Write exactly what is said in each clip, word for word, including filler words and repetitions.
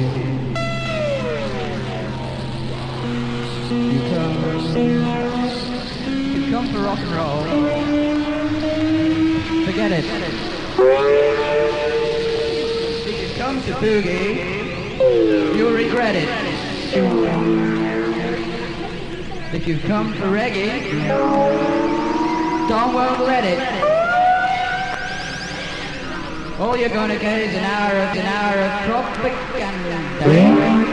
You come, you come for rock and roll, forget it. If you come to boogie, you'll regret it. If you come for reggae, don't won't let it. All you're gonna get is an hour of an hour of propaganda.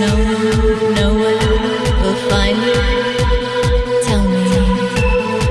No one will find you. Tell me,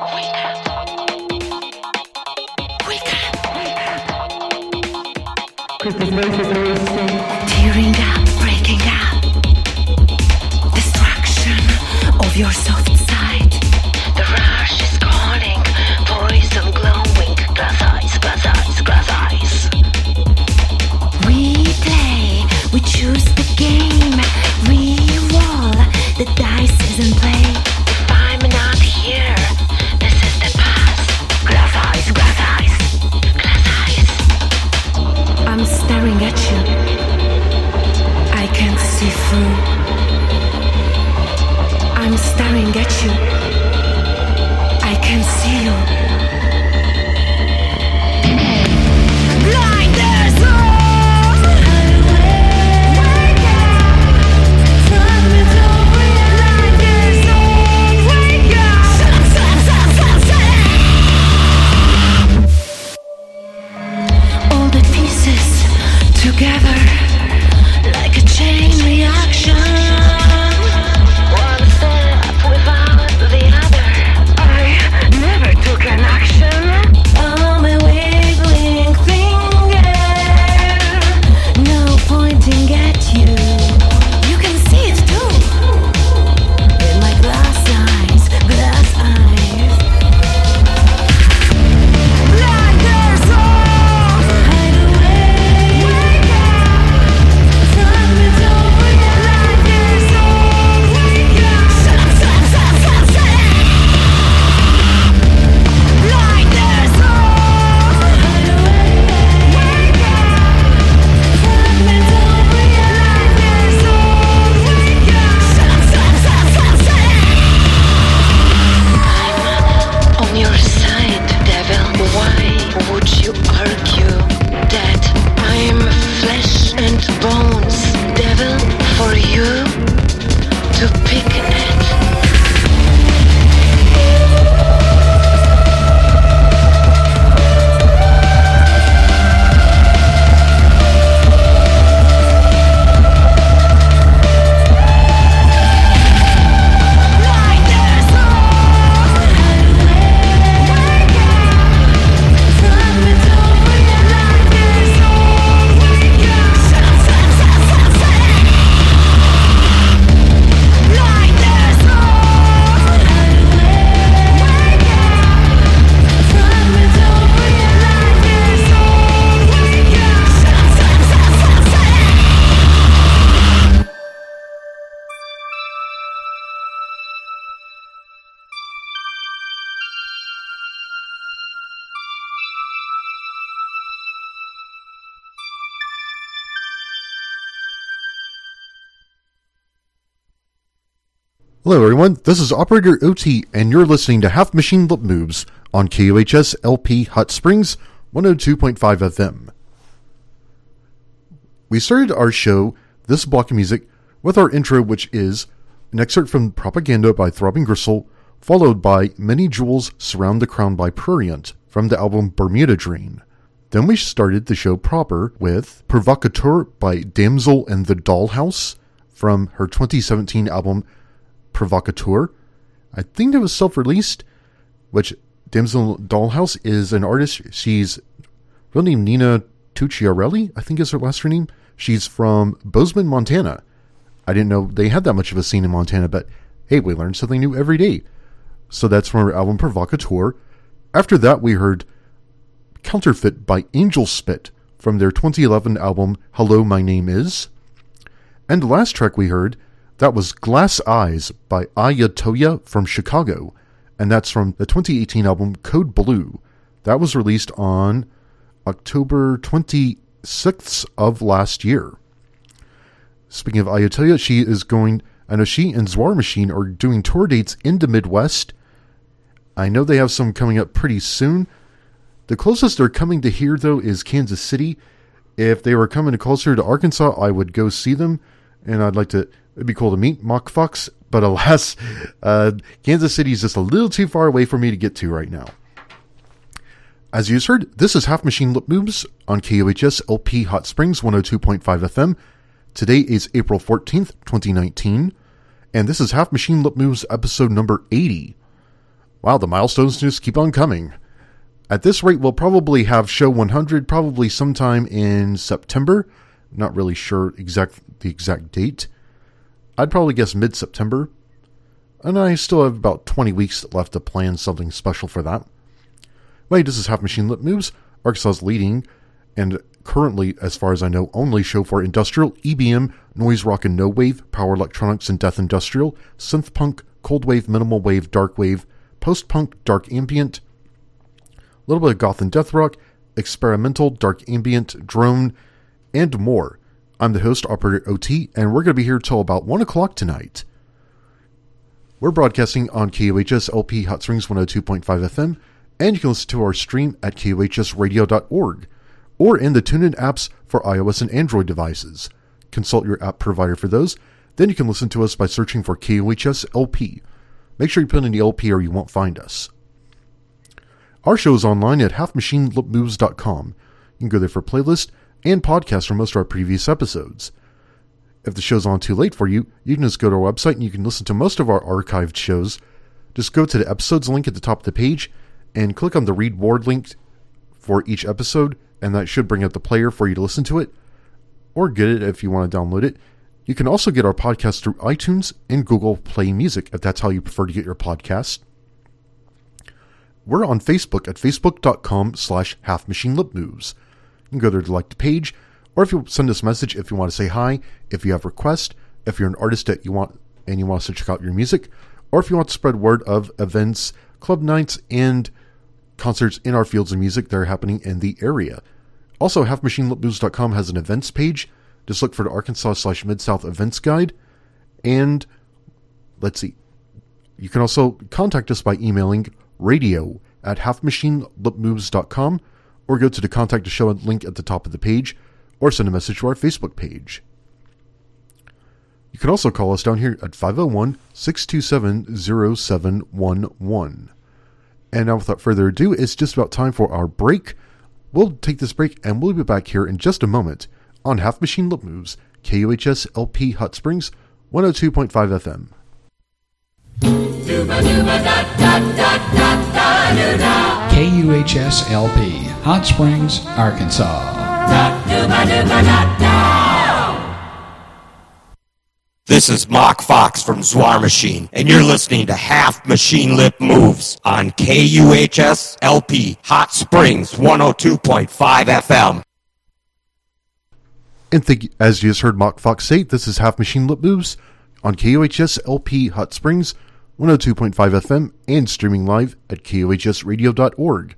Tearing up, breaking up, destruction of your soft side. The rush is calling, poison glowing, glass eyes, glass eyes, glass eyes. We play, we choose the game, we roll, the dice is in play. If I'm not here, this is the past. Glass eyes, glass eyes, glass eyes. I'm staring at you, I can't see through. I'm staring at you, I can't see you. Blinders on! Wake up! Time is over. Blinders on! Wake up! Shut up, shut up, shut up, shut up, shut up! All the pieces together like a chain reaction. Hello everyone, this is Operator O T, and you're listening to Half Machine Lip Moves on K U H S L P Hot Springs one oh two point five F M. We started our show, this block of music, with our intro, which is an excerpt from Propaganda by Throbbing Gristle, followed by Many Jewels Surround the Crown by Prurient from the album Bermuda Dream. Then we started the show proper with Provocateur by Damsel and the Dollhouse from her twenty seventeen album Provocateur. I think that was self-released, which Damsel Dollhouse is an artist. She's real name Nina Tucciarelli, I think is her last name. She's from Bozeman, Montana. I didn't know they had that much of a scene in Montana, but hey, we learn something new every day. So that's from her album Provocateur. After that, we heard Counterfeit by Angel Spit from their twenty eleven album Hello, My Name Is. And the last track we heard, that was Glass Eyes by Aya Toya from Chicago, and that's from the twenty eighteen album Code Blue. That was released on October twenty-sixth of last year. Speaking of Aya Toya, she is going, I know she and Zwar Machine are doing tour dates in the Midwest. I know they have some coming up pretty soon. The closest they're coming to here, though, is Kansas City. If they were coming closer to Arkansas, I would go see them, and I'd like to... It'd be cool to meet Mock Fox, but alas, uh, Kansas City is just a little too far away for me to get to right now. As you just heard, this is Half Machine Lip Moves on K U H S L P Hot Springs one oh two point five F M. Today is April fourteenth, twenty nineteen, and this is Half Machine Lip Moves episode number eighty. Wow, the milestones just keep on coming. At this rate, we'll probably have show one hundred probably sometime in September. Not really sure exact the exact date. I'd probably guess mid-September. And I still have about twenty weeks left to plan something special for that. Wait, this is Half Machine Lip Moves. Arkansas's leading, and currently, as far as I know, only show for industrial, E B M, noise rock and no wave, power electronics and death industrial, synth punk, cold wave, minimal wave, dark wave, post punk, dark ambient, a little bit of goth and death rock, experimental, dark ambient, drone, and more. I'm the host, Operator O T, and we're going to be here till about one o'clock tonight. We're broadcasting on K U H S L P Hot Springs one oh two point five F M, and you can listen to our stream at K U H S radio dot org or in the TuneIn apps for iOS and Android devices. Consult your app provider for those. Then you can listen to us by searching for K U H S L P. Make sure you put in the L P or you won't find us. Our show is online at half machine lip moves dot com. You can go there for playlists and podcasts from most of our previous episodes. If the show's on too late for you, you can just go to our website and you can listen to most of our archived shows. Just go to the episodes link at the top of the page and click on the Read Ward link for each episode, and that should bring up the player for you to listen to it, or get it if you want to download it. You can also get our podcast through iTunes and Google Play Music, if that's how you prefer to get your podcast. We're on Facebook at facebook.com slash halfmachinelipmoves. You can go there to like the page, or if you send us a message if you want to say hi, if you have requests, if you're an artist that you want and you want us to check out your music, or if you want to spread word of events, club nights, and concerts in our fields of music that are happening in the area. Also, half machine lip moves dot com has an events page. Just look for the Arkansas slash Mid-South events guide. And let's see. You can also contact us by emailing radio at half machine lip moves dot com or go to the contact the show link at the top of the page or send a message to our Facebook page. You can also call us down here at five oh one, six two seven, oh seven one one. And now, without further ado, it's just about time for our break. We'll take this break, and we'll be back here in just a moment on Half Machine Lip Moves, K U H S L P Hot Springs, one oh two point five F M. K U H S L P, Hot Springs, Arkansas. This is Mock Fox from Zwar Machine, and you're listening to Half Machine Lip Moves on K U H S L P Hot Springs one oh two point five F M. And think, as you just heard Mock Fox say, this is Half Machine Lip Moves on K U H S L P Hot Springs one oh two point five F M and streaming live at K U H S radio dot org.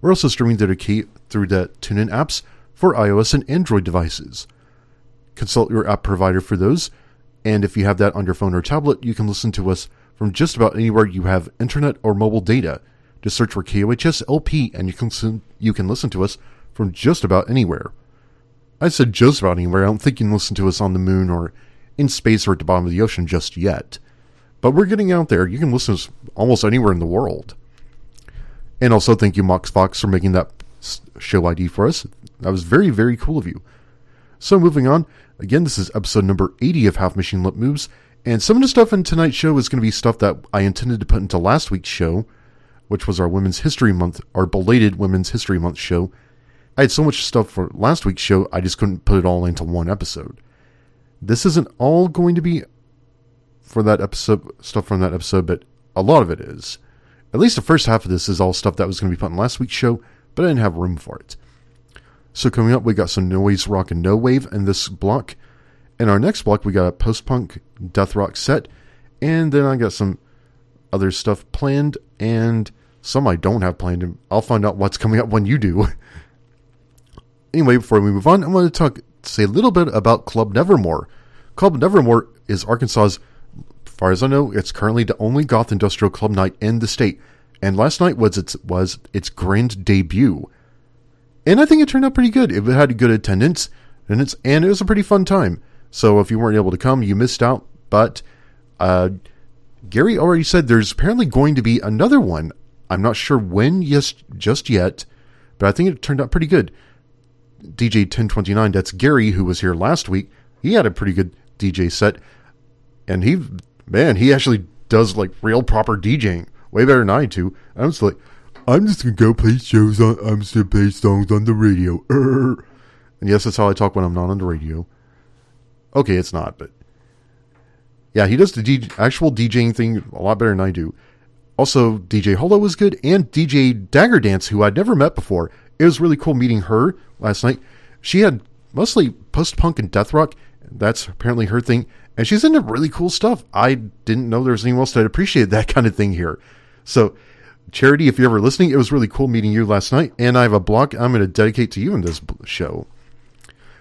We're also streaming through the, through the TuneIn apps for iOS and Android devices. Consult your app provider for those. And if you have that on your phone or tablet, you can listen to us from just about anywhere you have internet or mobile data. Just search for K U H S L P and you can, you can listen to us from just about anywhere. I said just about anywhere. I don't think you can listen to us on the moon or in space or at the bottom of the ocean just yet. But we're getting out there. You can listen to us almost anywhere in the world. And also thank you, Mox Fox, for making that show I D for us. That was very, very cool of you. So moving on, again, this is episode number eighty of Half Machine Lip Moves, and some of the stuff in tonight's show is going to be stuff that I intended to put into last week's show, which was our Women's History Month, our belated Women's History Month show. I had so much stuff for last week's show, I just couldn't put it all into one episode. This isn't all going to be for that episode, stuff from that episode, but a lot of it is. At least the first half of this is all stuff that was going to be put in last week's show, but I didn't have room for it. So coming up, we got some noise rock and no wave in this block. In our next block, we got a post-punk death rock set. And then I got some other stuff planned and some I don't have planned. I'll find out what's coming up when you do. Anyway, before we move on, I want to talk, say a little bit about Club Nevermore. Club Nevermore is Arkansas's, as far as I know, it's currently the only goth industrial club night in the state. And last night was its, was its grand debut. And I think it turned out pretty good. It had good attendance, and it's and it was a pretty fun time. So if you weren't able to come, you missed out. But uh, Gary already said there's apparently going to be another one. I'm not sure when yes, just yet, but I think it turned out pretty good. D J ten twenty-nine, that's Gary, who was here last week. He had a pretty good D J set. And he, man, he actually does like real proper DJing, way better than I do. I'm just like, I'm just going to go play shows on, I'm just going to play songs on the radio. Urgh. And yes, that's how I talk when I'm not on the radio. Okay, it's not, but. Yeah, he does the D- actual DJing thing a lot better than I do. Also, D J Hollow was good, and D J Dagger Dance, who I'd never met before. It was really cool meeting her last night. She had mostly post-punk and death rock. That's apparently her thing. And she's into really cool stuff. I didn't know there was anyone else that appreciated that kind of thing here. So, Charity, if you're ever listening, it was really cool meeting you last night. And I have a blog I'm going to dedicate to you in this show.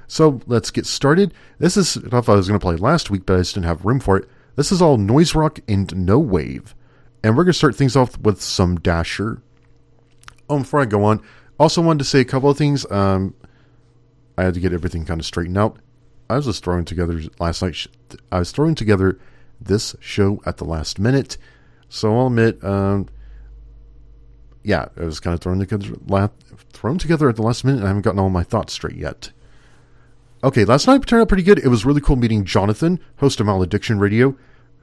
So, let's get started. This is stuff I was going to play last week, but I just didn't have room for it. This is all noise rock and no wave. And we're going to start things off with some Dasher. Oh, before I go on, also wanted to say a couple of things. Um, I had to get everything kind of straightened out. I was just throwing together last night. I was throwing together this show at the last minute. So I'll admit, um, yeah, I was kind of thrown together, la- thrown together at the last minute. And I haven't gotten all my thoughts straight yet. Okay, last night turned out pretty good. It was really cool meeting Jonathan, host of Malediction Radio,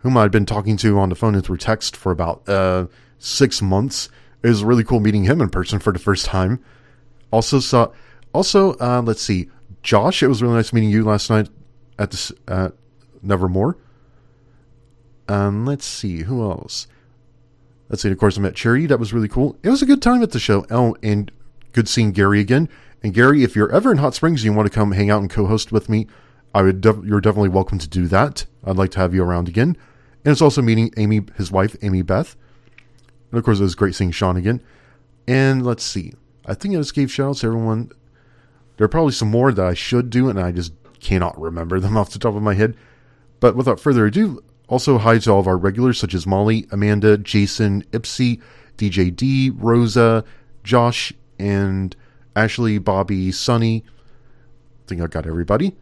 whom I'd been talking to on the phone and through text for about uh, six months. It was really cool meeting him in person for the first time. Also saw, also uh, let's see, Josh. It was really nice meeting you last night at the uh, Nevermore. Um, let's see who else. Let's see. Of course, I met Charity. That was really cool. It was a good time at the show. Oh, and good seeing Gary again. And Gary, if you're ever in Hot Springs and you want to come hang out and co-host with me, I would. Def- you're definitely welcome to do that. I'd like to have you around again. And it's also meeting Amy, his wife, Amy Beth. And of course, it was great seeing Sean again. And let's see. I think I just gave shout-outs to everyone. There are probably some more that I should do, and I just cannot remember them off the top of my head. But without further ado, also hi to all of our regulars, such as Molly, Amanda, Jason, Ipsy, D J D, Rosa, Josh, and Ashley, Bobby, Sunny. I think I got everybody.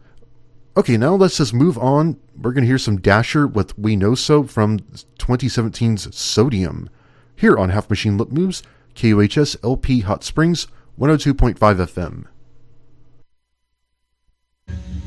Okay, now let's just move on. We're going to hear some Dasher with We Know So from twenty seventeen's Sodium. Here on Half Machine Lip Moves, K U H S L P Hot Springs, one oh two point five F M. Because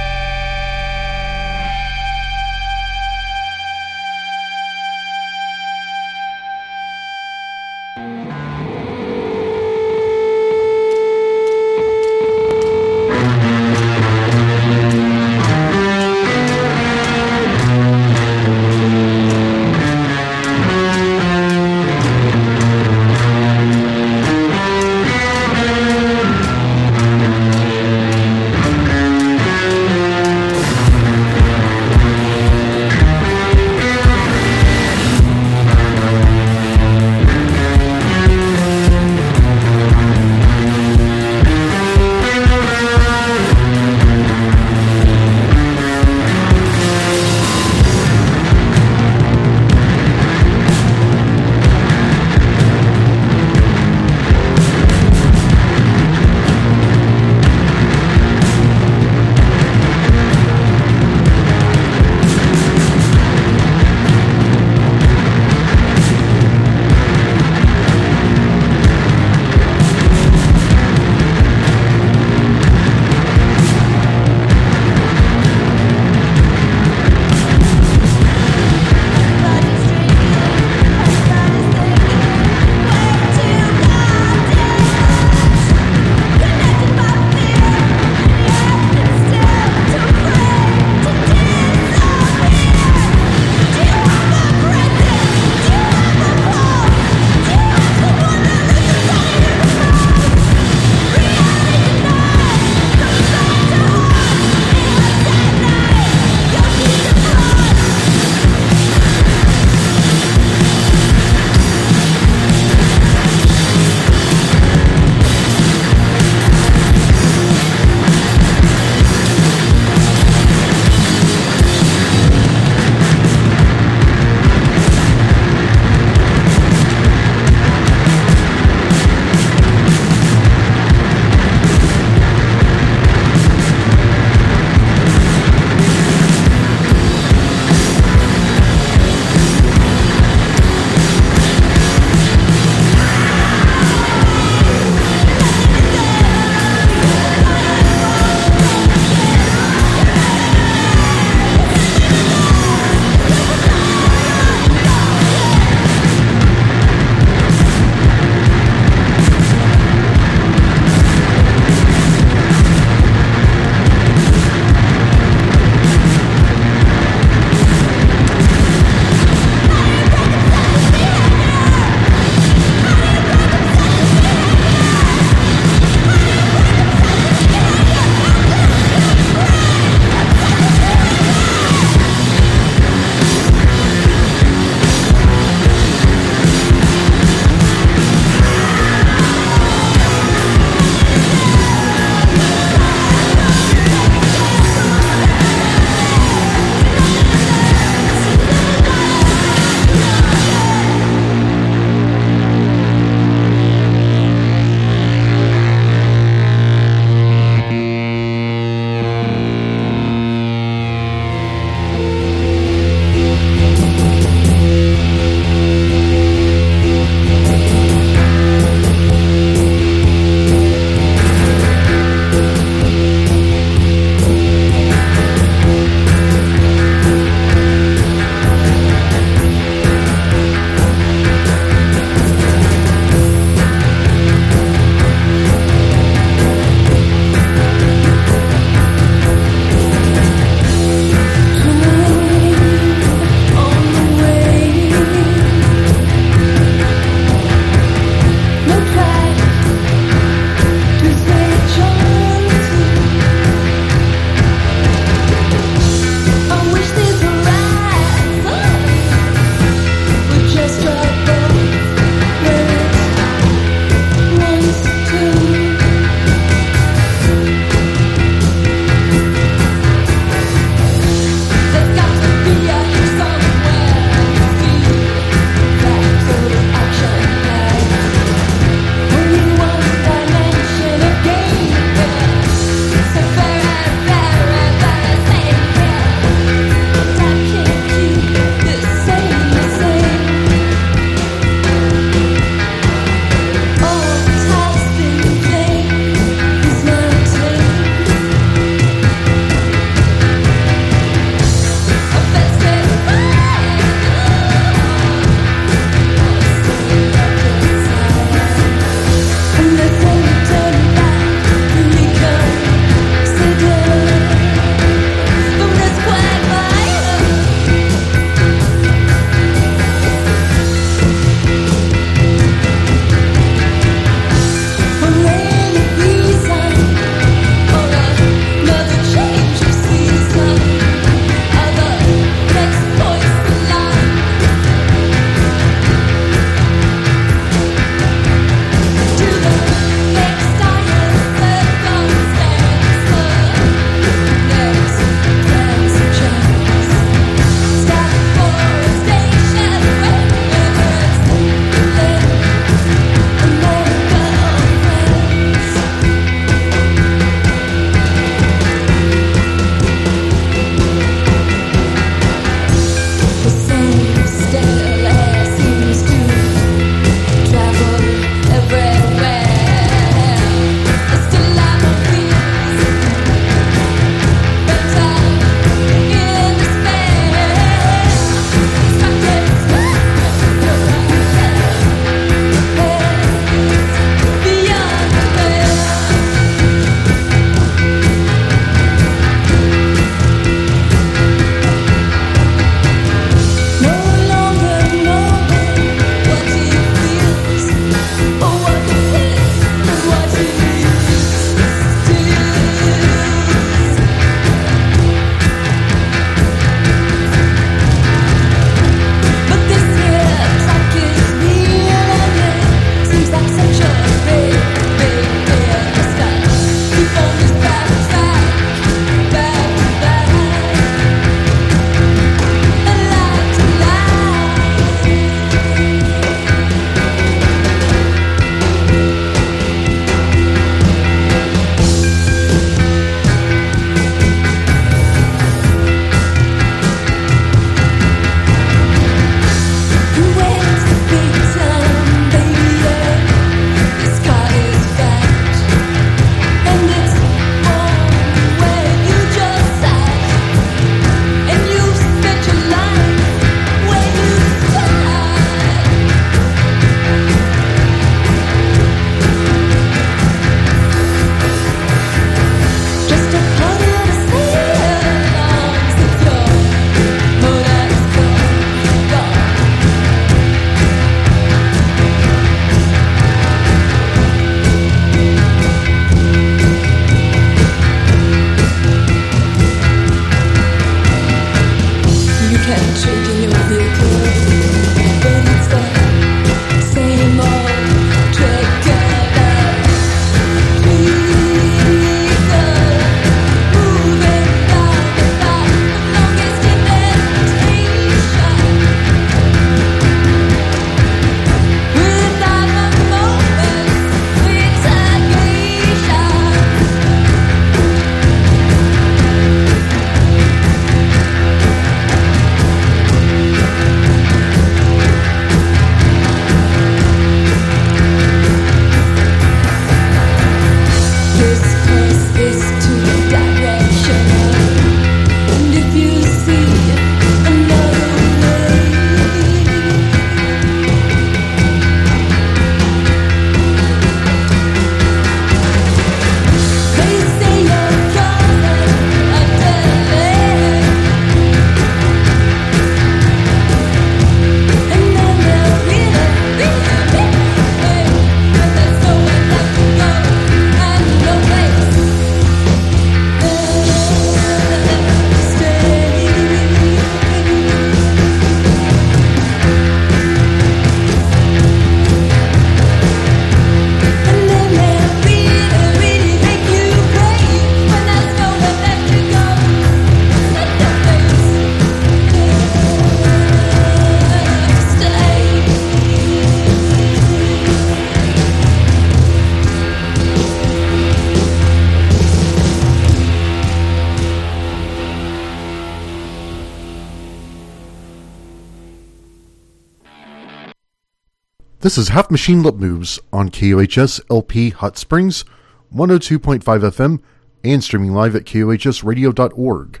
This is Half Machine Lip Moves on K O H S L P Hot Springs, one oh two point five F M, and streaming live at K O H S radio dot org.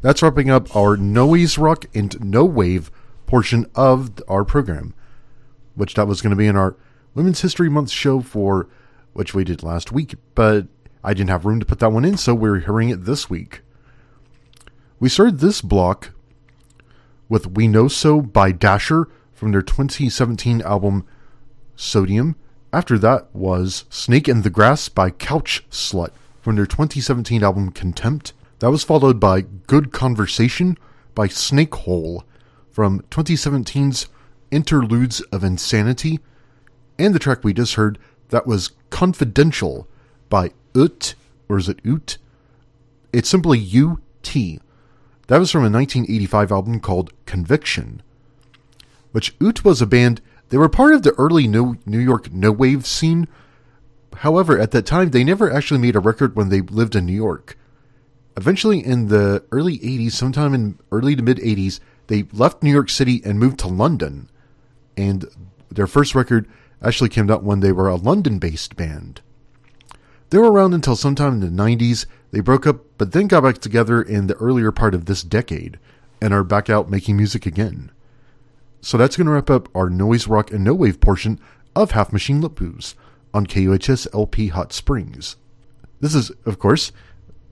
That's wrapping up our noise rock and no wave portion of our program, which that was going to be in our Women's History Month show for which we did last week, but I didn't have room to put that one in, so we're hearing it this week. We started this block with We Know So by Dasher, from their twenty seventeen album Sodium. After that was Snake in the Grass by Couch Slut from their twenty seventeen album Contempt. That was followed by Good Conversation by Snakehole from twenty seventeen's Interludes of Insanity. And the track we just heard, that was Confidential by Ut, or is it Ut? It's simply U T. That was from a nineteen eighty-five album called Conviction, which Oot was a band. They were part of the early New York no wave scene. However, at that time, they never actually made a record when they lived in New York. Eventually, in the early eighties, sometime in early to mid eighties, they left New York City and moved to London. And their first record actually came out when they were a London-based band. They were around until sometime in the nineties. They broke up, but then got back together in the earlier part of this decade and are back out making music again. So that's going to wrap up our noise rock and no wave portion of Half Machine Lip Moves on K U H S L P Hot Springs. This is, of course,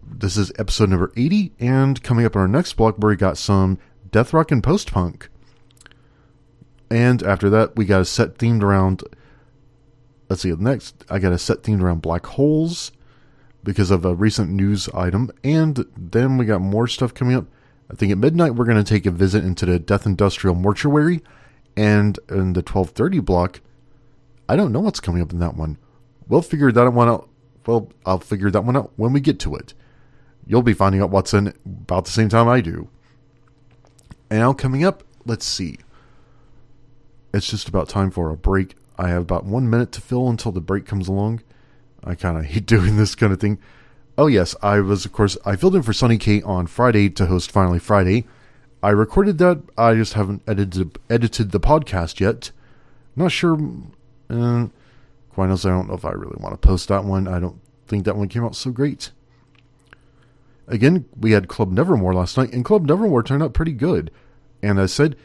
this is episode number eighty, and coming up on our next block, where we got some death rock and post punk, and after that we got a set themed around. Let's see, next I got a set themed around black holes because of a recent news item, and then we got more stuff coming up. I think at midnight we're going to take a visit into the Death Industrial Mortuary, and in the twelve thirty block, I don't know what's coming up in that one. We'll figure that one out. Well, I'll figure that one out when we get to it. You'll be finding out what's in about the same time I do. And now coming up, let's see. It's just about time for a break. I have about one minute to fill until the break comes along. I kind of hate doing this kind of thing. Oh yes, I was, of course, I filled in for Sonny K on Friday to host Finally Friday. I recorded that, I just haven't edited, edited the podcast yet. Not sure, uh, quite honestly, I don't know if I really want to post that one. I don't think that one came out so great. Again, we had Club Nevermore last night, and Club Nevermore turned out pretty good. And I said,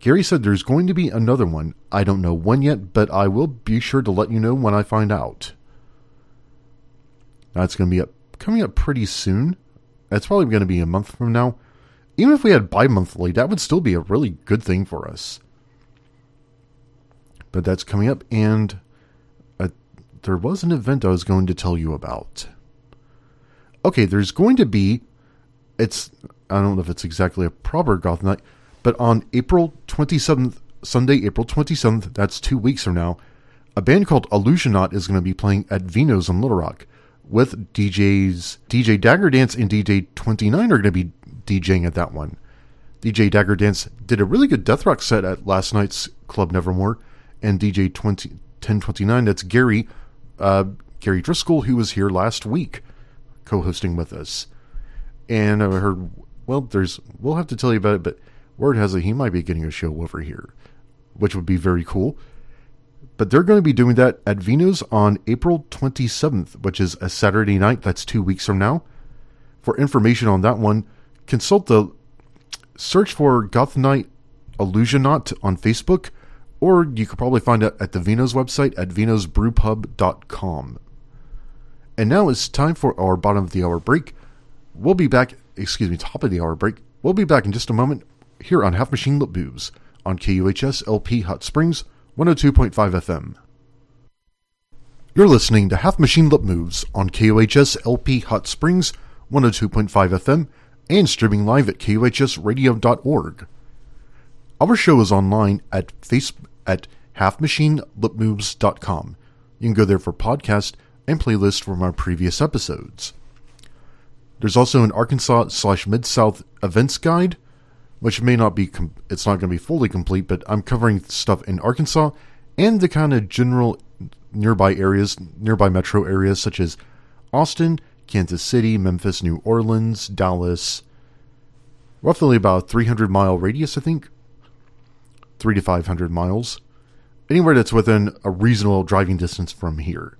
Gary said there's going to be another one. I don't know when yet, but I will be sure to let you know when I find out. That's going to be up. Coming up pretty soon. That's probably going to be a month from now. Even if we had bi-monthly, that would still be a really good thing for us. But that's coming up, and uh, there was an event I was going to tell you about. Okay, there's going to be, it's I don't know if it's exactly a proper Gotham night, but on April twenty-seventh, Sunday, April twenty-seventh, that's two weeks from now, a band called Illusionaut is going to be playing at Vino's in Little Rock, with D Js D J Dagger Dance and D J twenty-nine are going to be DJing at that one. D J Dagger Dance did a really good death rock set at last night's Club Nevermore, and D J twenty, ten twenty-nine, that's Gary, uh, Gary Driscoll, who was here last week co-hosting with us. And I heard, well, there's, we'll have to tell you about it, but word has it he might be getting a show over here, which would be very cool. But they're going to be doing that at Vino's on April twenty-seventh, which is a Saturday night. That's two weeks from now. For information on that one, consult the search for Gotham Night Illusionaut on Facebook, or you could probably find it at the Vino's website at vinos brew pub dot com. And now it's time for our bottom of the hour break. We'll be back, excuse me, top of the hour break. We'll be back in just a moment here on Half Machine Lip Boobs on K U H S L P Hot Springs, one oh two point five F M. You're listening to Half Machine Lip Moves on K U H S L P Hot Springs, one oh two point five F M, and streaming live at K U H S radio dot org. Our show is online at Facebook at half machine lip moves dot com. You can go there for podcast and playlist from our previous episodes. There's also an Arkansas slash Mid-South events guide, which may not be, com- it's not going to be fully complete, but I'm covering stuff in Arkansas and the kind of general nearby areas, nearby metro areas such as Austin, Kansas City, Memphis, New Orleans, Dallas, roughly about three hundred mile radius, I think, three to five hundred miles, anywhere that's within a reasonable driving distance from here.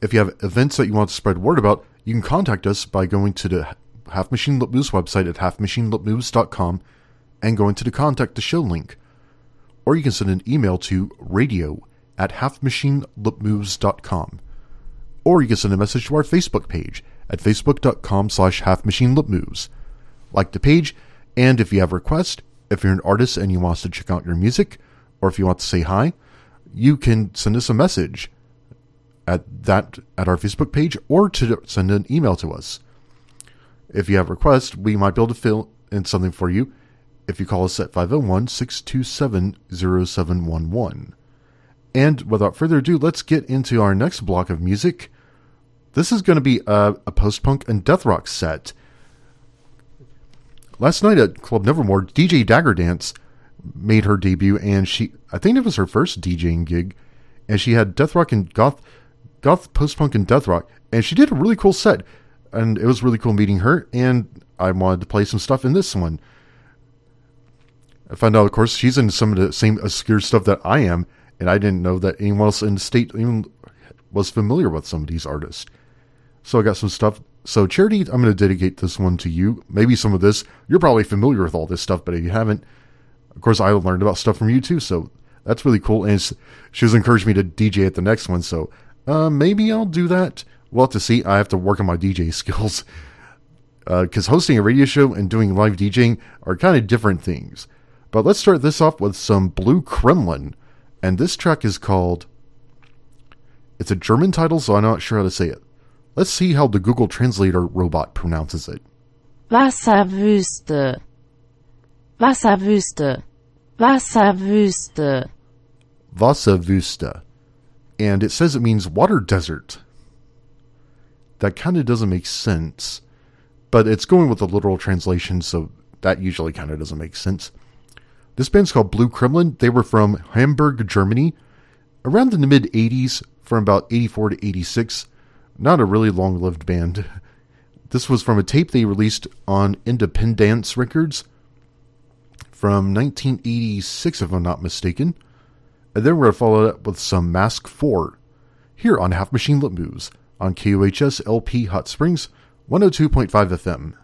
If you have events that you want to spread word about, you can contact us by going to the Half Machine Lip Moves website at half machine lip moves dot com and go into the contact the show link. Or you can send an email to radio at half machine lip moves dot com. Or you can send a message to our Facebook page at facebook dot com slash half machine lip moves. Like the page, and if you have requests, if you're an artist and you want us to check out your music, or if you want to say hi, you can send us a message at that at our Facebook page or to send an email to us. If you have requests, we might be able to fill in something for you if you call us at five oh one, six two seven, oh seven one one. And without further ado, let's get into our next block of music. This is going to be a, a post-punk and death rock set. Last night at Club Nevermore, D J Dagger Dance made her debut, and she I think it was her first DJing gig, and she had death rock and goth, goth post-punk and death rock, and she did a really cool set. And it was really cool meeting her, and I wanted to play some stuff in this one. I found out, of course, she's into some of the same obscure stuff that I am, and I didn't know that anyone else in the state even was familiar with some of these artists. So I got some stuff. So, Charity, I'm going to dedicate this one to you. Maybe some of this. You're probably familiar with all this stuff, but if you haven't, of course, I learned about stuff from you, too, so that's really cool. And she was encouraging me to D J at the next one, so uh, maybe I'll do that. Well, to see, I have to work on my D J skills because uh, hosting a radio show and doing live DJing are kind of different things. But let's start this off with some Blue Kremlin, and this track is called, it's a German title, so I'm not sure how to say it. Let's see how the Google Translator robot pronounces it. Wasserwüste. Wasserwüste. Wasserwüste. Wasserwüste. And it says it means water desert. That kind of doesn't make sense, but it's going with a literal translation, so that usually kind of doesn't make sense. This band's called Blue Kremlin. They were from Hamburg, Germany, around in the mid-eighties, from about eighty-four to eighty-six. Not a really long-lived band. This was from a tape they released on Independence Records from nineteen eighty-six, if I'm not mistaken. And then we're going to follow it up with some Mask four here on Half Machine Lip Moves on K U H S L P Hot Springs, one oh two point five F M.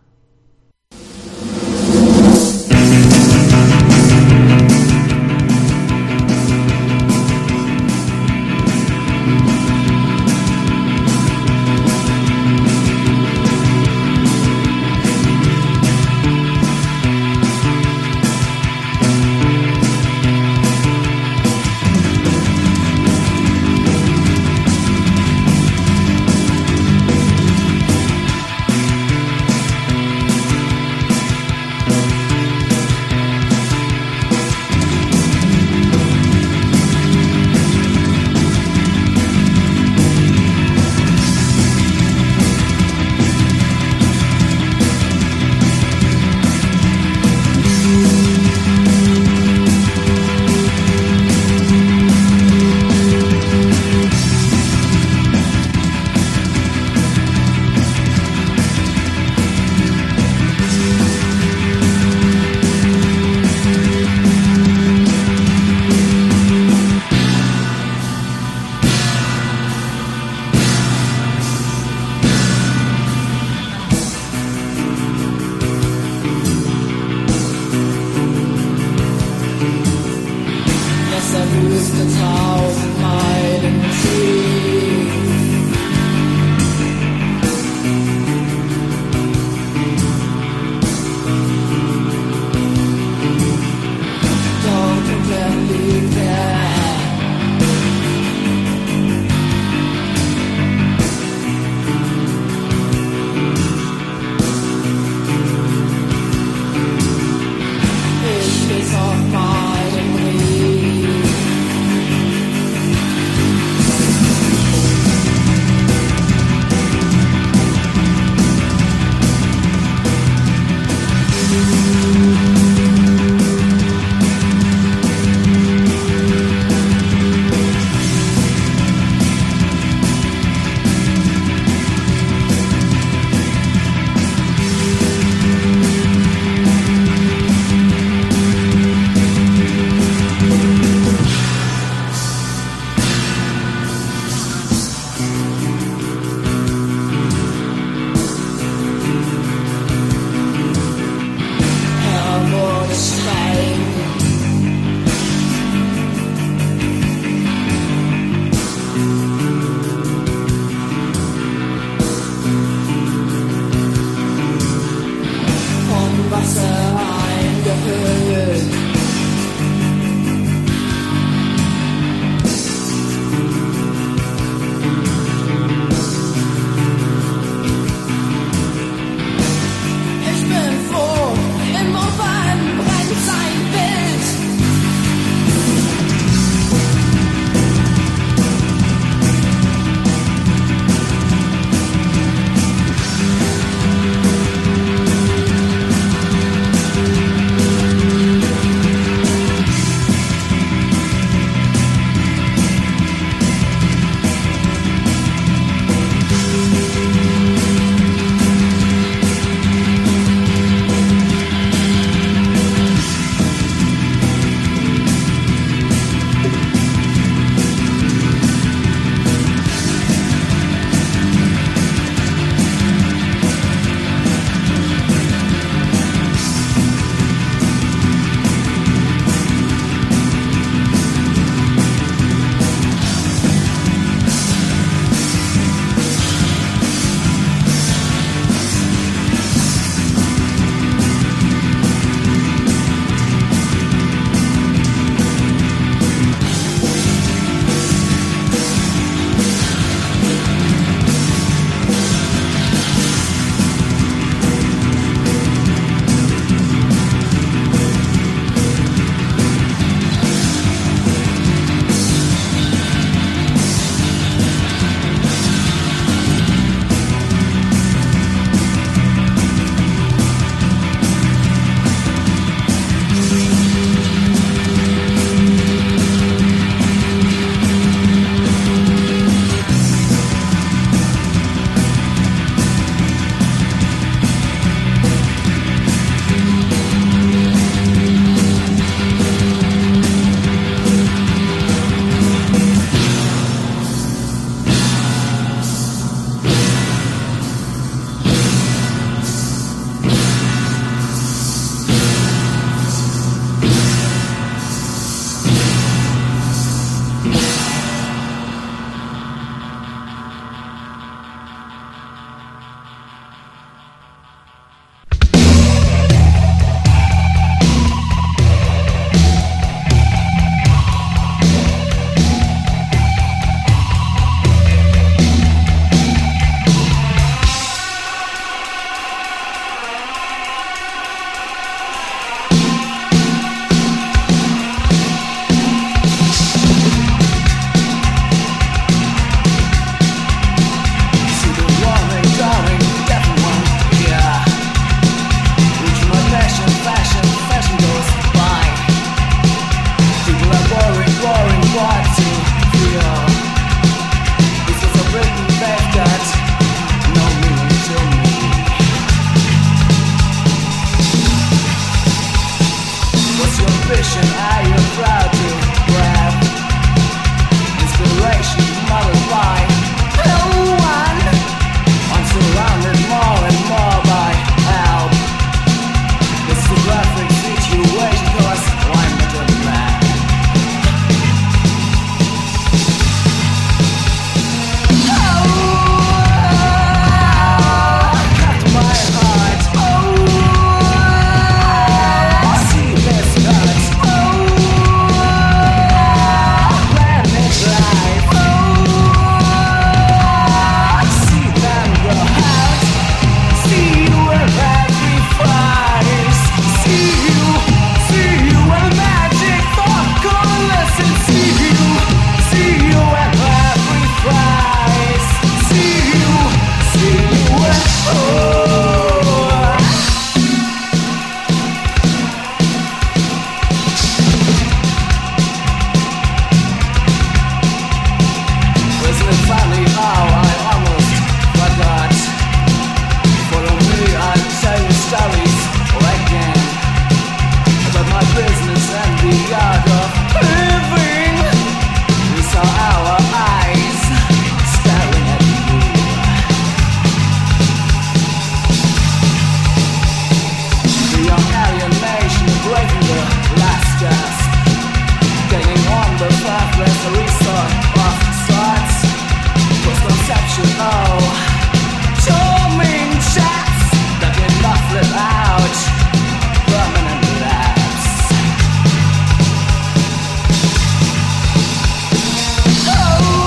breaking the last gasp, gaining on the pathways to restart off sides, post-conceptual charming chats that cannot flip out, permanent lapse. Oh,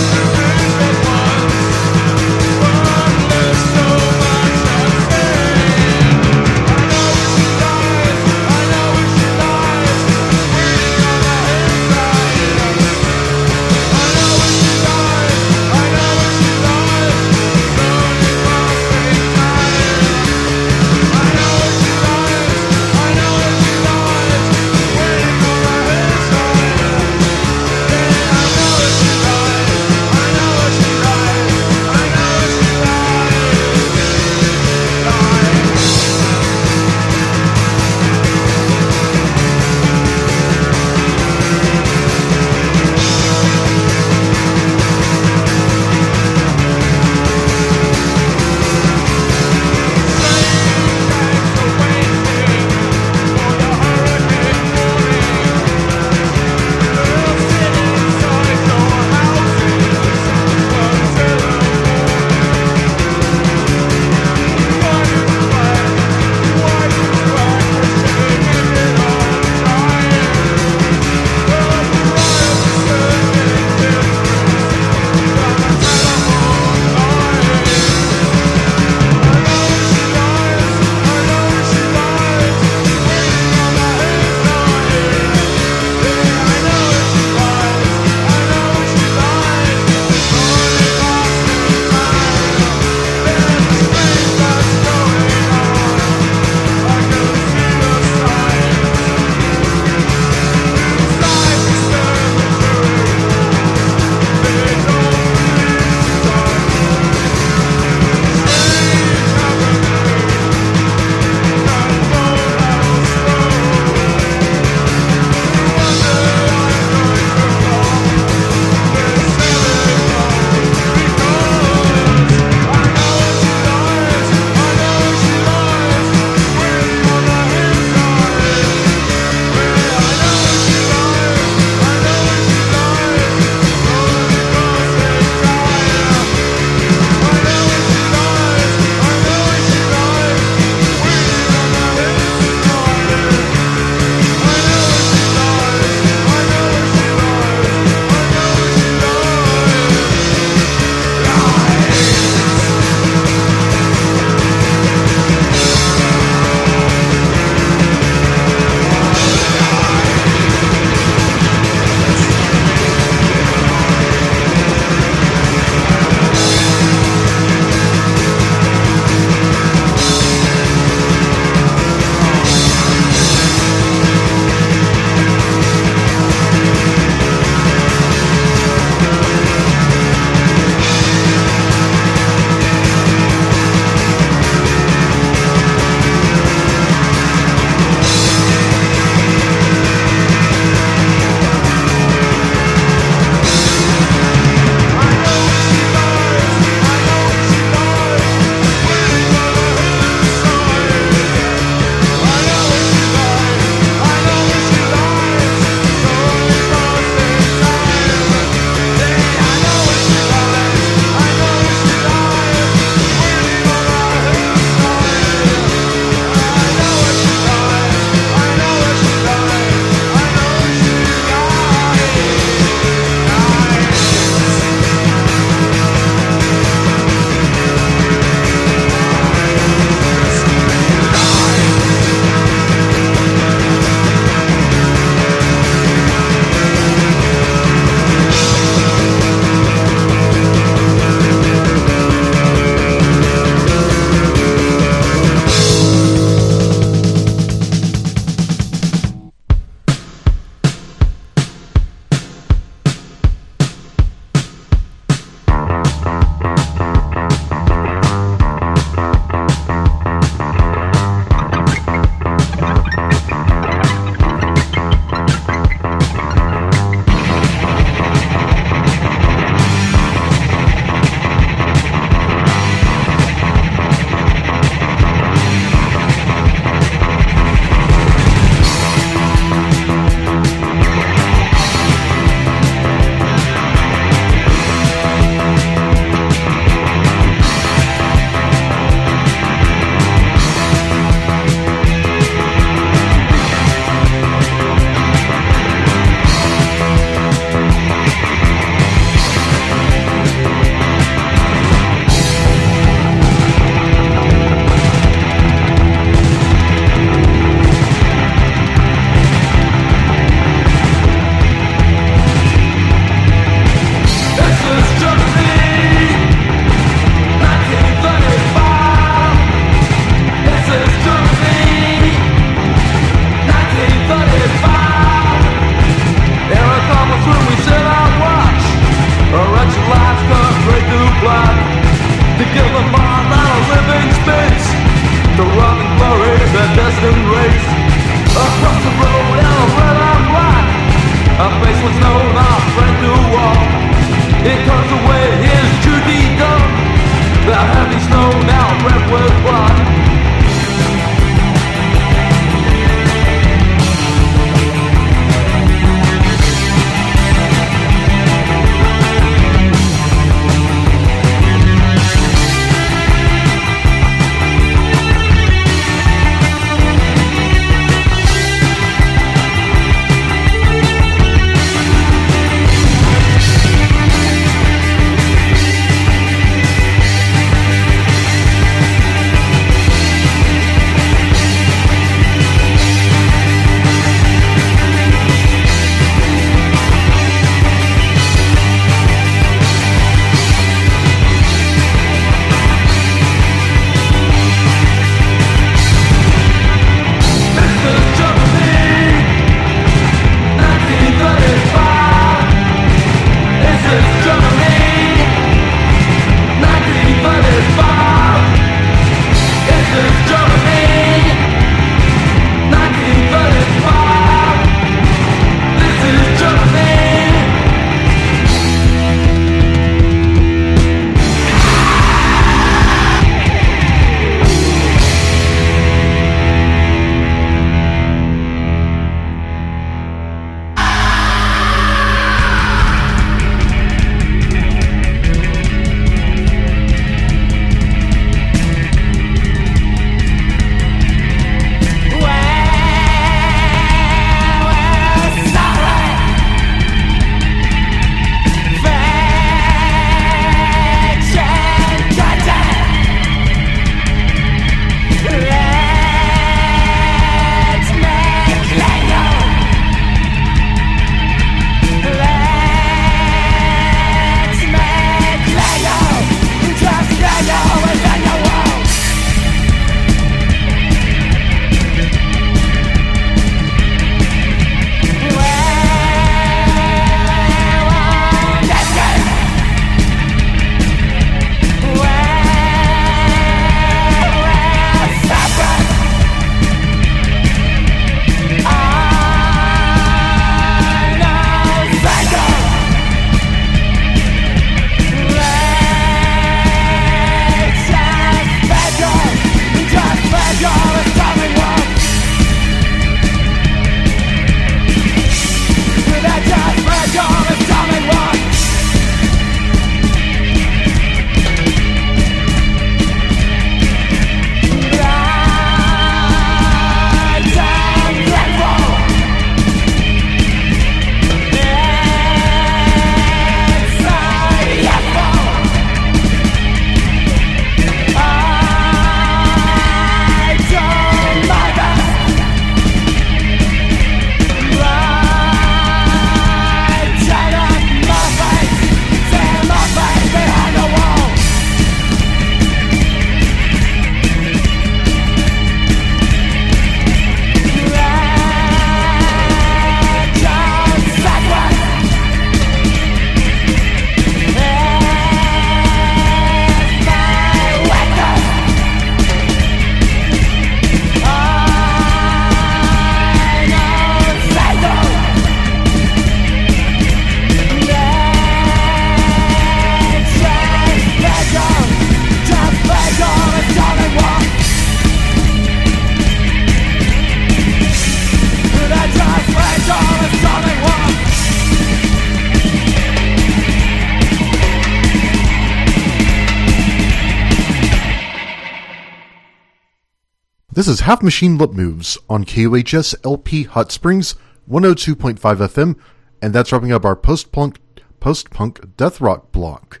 This is Half Machine Lip Moves on K U H S L P Hot Springs one oh two point five F M, and that's wrapping up our post-punk, post-punk death rock block.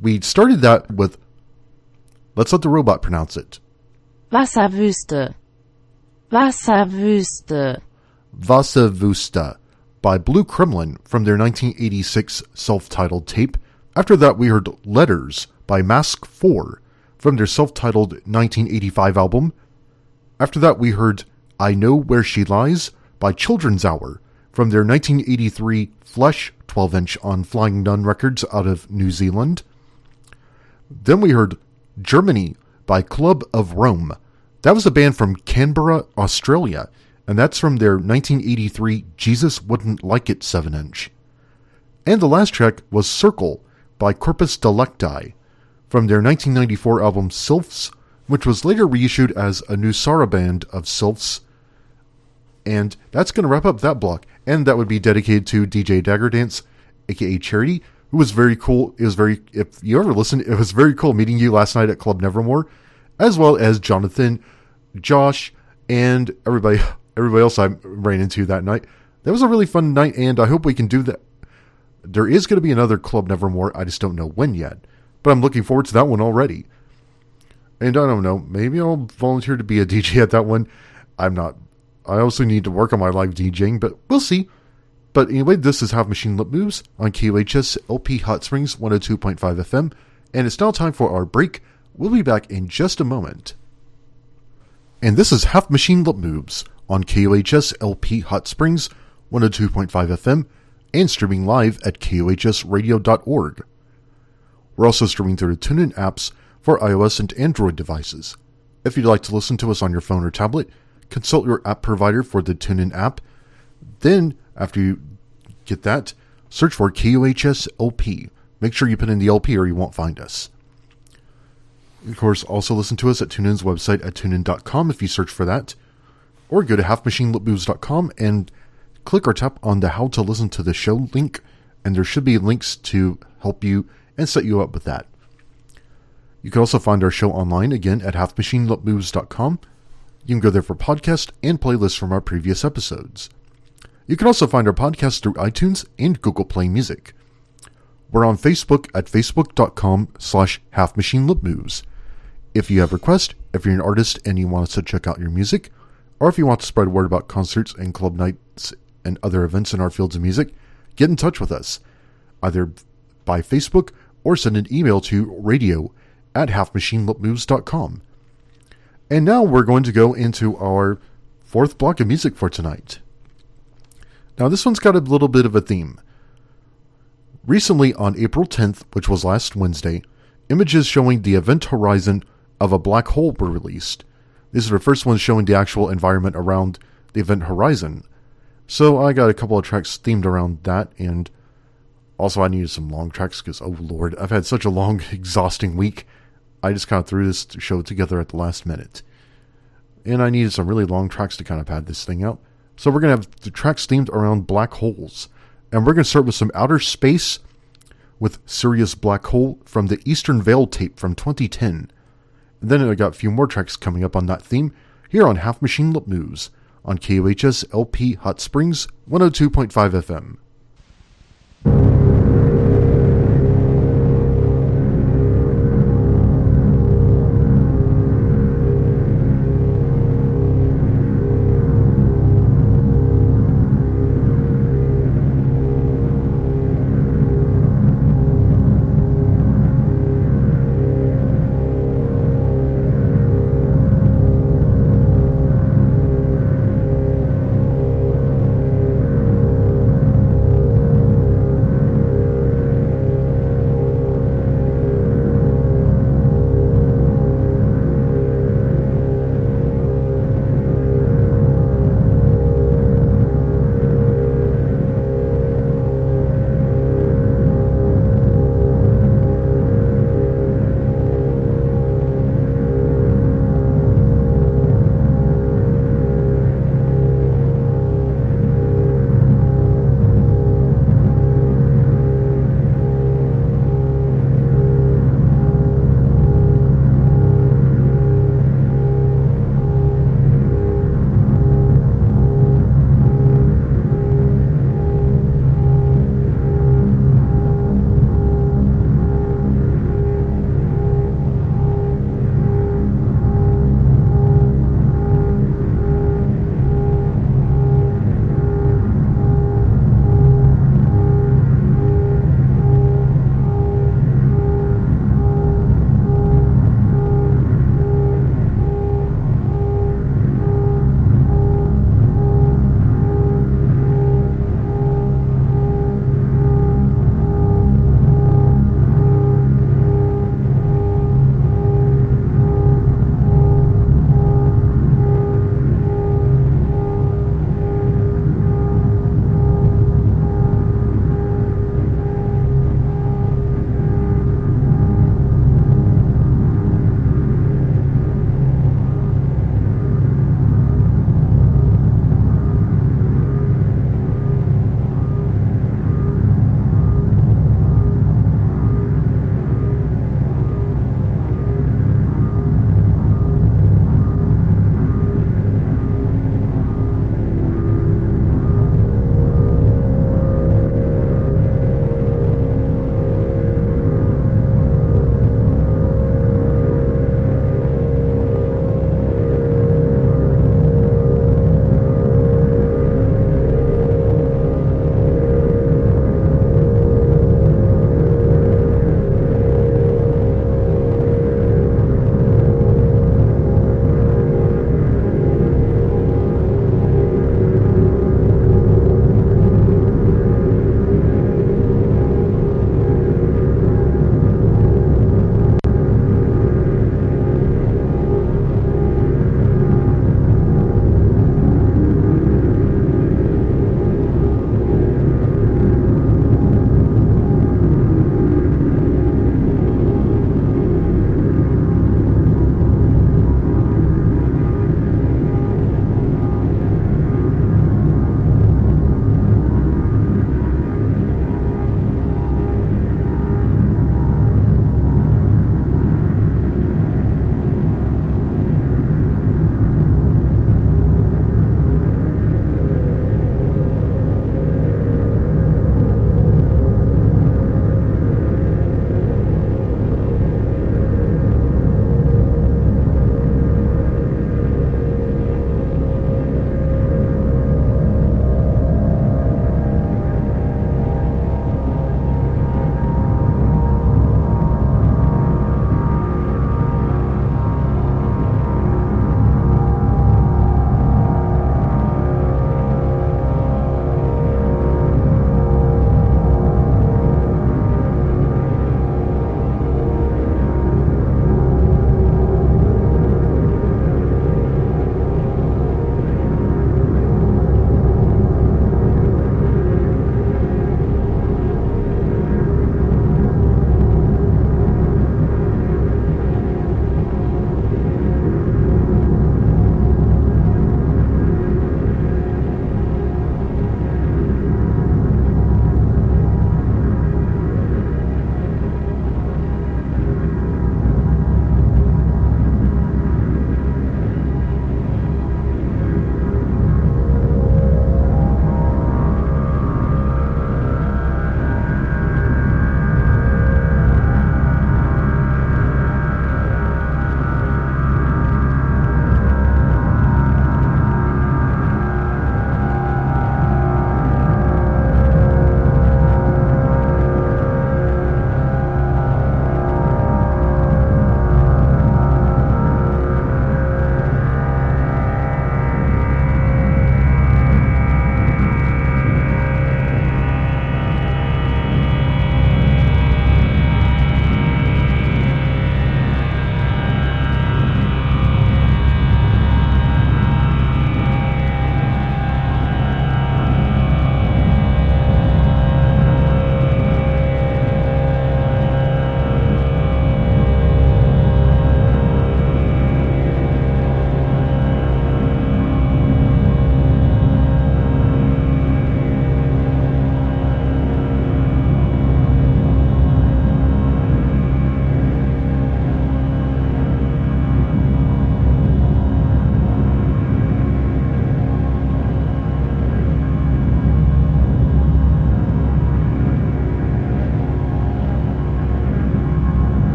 We started that with, let's let the robot pronounce it. Wasserwüste. Wasserwüste. Wasserwüste by Blue Kremlin from their nineteen eighty-six self-titled tape. After that we heard Letters by Mask four. From their self-titled nineteen eighty-five album. After that we heard I Know Where She Lies by Children's Hour from their nineteen eighty-three Flesh twelve-inch on Flying Nun Records out of New Zealand. Then we heard Germany by Club of Rome. That was a band from Canberra, Australia, and that's from their nineteen eighty-three Jesus Wouldn't Like It seven-inch. And the last track was Circle by Corpus Delicti from their nineteen ninety-four album Sylphs, which was later reissued as a new Saraband of Sylphs. And that's going to wrap up that block. And that would be dedicated to D J Daggerdance, a k a. Charity, who was very cool. It was very, if you ever listened, it was very cool meeting you last night at Club Nevermore, as well as Jonathan, Josh, and everybody everybody else I ran into that night. That was a really fun night, and I hope we can do that. There is going to be another Club Nevermore. I just don't know when yet, but I'm looking forward to that one already. And I don't know, maybe I'll volunteer to be a D J at that one. I'm not. I also need to work on my live DJing, but we'll see. But anyway, this is Half Machine Lip Moves on K U H S L P Hot Springs one oh two point five F M, and it's now time for our break. We'll be back in just a moment. And this is Half Machine Lip Moves on K U H S L P Hot Springs one oh two point five F M, and streaming live at K U H S radio dot org. We're also streaming through the TuneIn apps for iOS and Android devices. If you'd like to listen to us on your phone or tablet, consult your app provider for the TuneIn app. Then, after you get that, search for K U H S L P. Make sure you put in the L P or you won't find us. Of course, also listen to us at TuneIn's website at tunein dot com if you search for that. Or go to half machine lip moves dot com and click or tap on the How to Listen to the Show link, and there should be links to help you and set you up with that. You can also find our show online, again, at half machine lip moves dot com. You can go there for podcasts and playlists from our previous episodes. You can also find our podcast through iTunes and Google Play Music. We're on Facebook at facebook.com slash halfmachinelipmoves. If you have requests, if you're an artist and you want us to check out your music, or if you want to spread word about concerts and club nights and other events in our fields of music, get in touch with us, either by Facebook or send an email to radio at halfmachinelipmoves.com. And now we're going to go into our fourth block of music for tonight. Now this one's got a little bit of a theme. Recently on April tenth, which was last Wednesday, images showing the event horizon of a black hole were released. This is the first one showing the actual environment around the event horizon. So I got a couple of tracks themed around that, and also I needed some long tracks because, oh lord, I've had such a long, exhausting week. I just kind of threw this show together at the last minute. And I needed some really long tracks to kind of pad this thing out. So we're going to have the tracks themed around black holes. And we're going to start with some Outer Space with Sirius Black Hole from the Eastern Veil tape from twenty ten. And then I got a few more tracks coming up on that theme here on Half Machine Lip Moves on K U H S L P Hot Springs one oh two point five F M.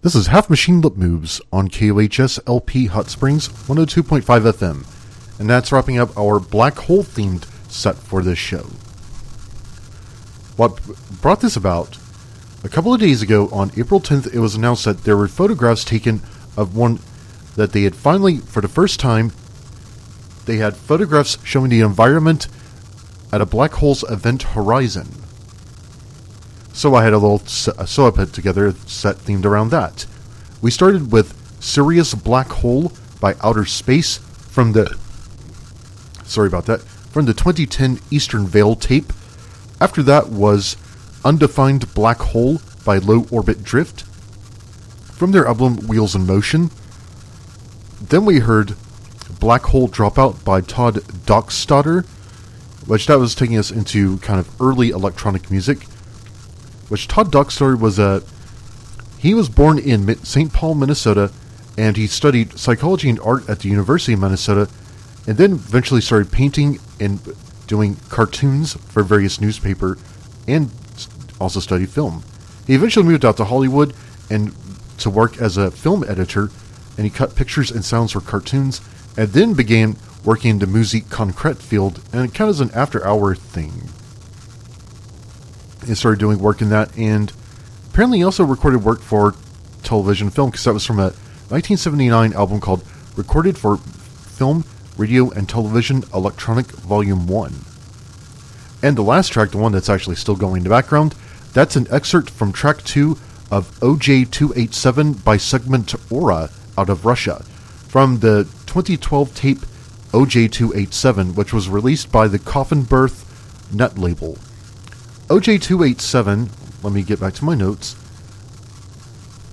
This is Half Machine Lip Moves on K U H S L P Hot Springs one oh two point five F M, and that's wrapping up our Black Hole themed set for this show. What brought this about? A couple of days ago, on April tenth, it was announced that there were photographs taken of one that they had finally, for the first time, they had photographs showing the environment at a black hole's event horizon. So I had a little so I put together a set themed around that. We started with Sirius Black Hole by Outer Space from the sorry about that from the twenty ten Eastern Veil tape. After that was Undefined Black Hole by Low Orbit Drift from their album Wheels in Motion. Then we heard Black Hole Dropout by Todd Dockstader, which that was taking us into kind of early electronic music, which Todd Dockstader was a... He was born in Saint Paul, Minnesota, and he studied psychology and art at the University of Minnesota, and then eventually started painting and doing cartoons for various newspapers, and also studied film. He eventually moved out to Hollywood and to work as a film editor, and he cut pictures and sounds for cartoons, and then began working in the music concrete field, and it kind of as an after-hour thing. And started doing work in that, and apparently he also recorded work for television film, because that was from a nineteen seventy-nine album called Recorded for Film, Radio, and Television Electronic Volume one. And the last track, the one that's actually still going in the background, that's an excerpt from track two of O J two eighty-seven by Segment Aura out of Russia, from the twenty twelve tape O J two eighty-seven, which was released by the Coffin Birth Net label. O J two eighty-seven, let me get back to my notes.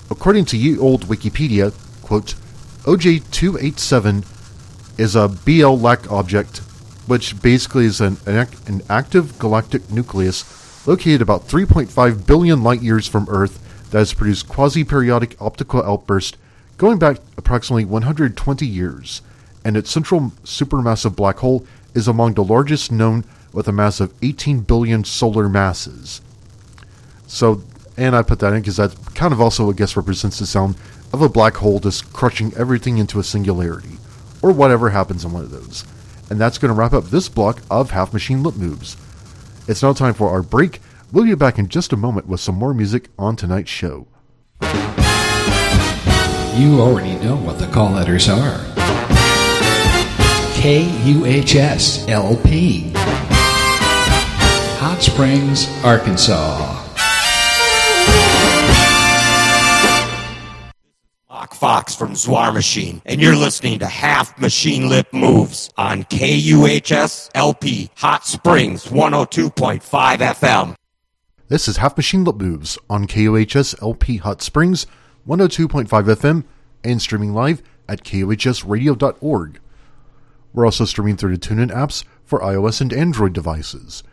According to Ye Olde Wikipedia, quote, O J two eighty-seven is a B L L A C object, which basically is an, an, act, an active galactic nucleus located about three point five billion light-years from Earth that has produced quasi-periodic optical outbursts going back approximately one hundred twenty years, and its central supermassive black hole is among the largest known, with a mass of eighteen billion solar masses. So, and I put that in because that kind of also, I guess, represents the sound of a black hole just crushing everything into a singularity, or whatever happens in one of those. And that's going to wrap up this block of Half Machine Lip Moves. It's now time for our break. We'll be back in just a moment with some more music on tonight's show. You already know what the call letters are. K U H S L P. Hot Springs, Arkansas. Fox from Zwar Machine, and you're listening to Half Machine Lip Moves on K U H S L P Hot Springs one oh two point five F M. This is Half Machine Lip Moves on K U H S L P Hot Springs one oh two point five F M and streaming live at K U H S radio dot org. We're also streaming through the TuneIn apps for iOS and Android devices.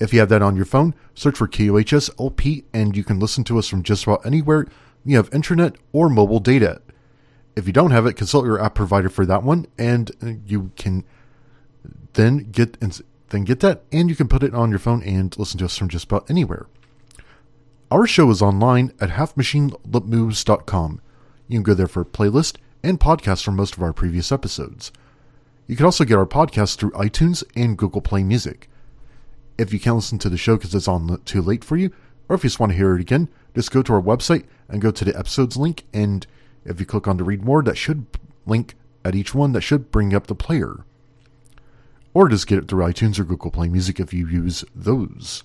If you have that on your phone, search for K U H S L P and you can listen to us from just about anywhere you have internet or mobile data. If you don't have it, consult your app provider for that one, and you can then get then get that, and you can put it on your phone and listen to us from just about anywhere. Our show is online at half machine lip moves dot com. You can go there for a playlist and podcasts from most of our previous episodes. You can also get our podcast through iTunes and Google Play Music. If you can't listen to the show because it's on too late for you, or if you just want to hear it again, just go to our website and go to the episodes link, and if you click on to read more, that should link at each one, that should bring up the player. Or just get it through iTunes or Google Play Music if you use those.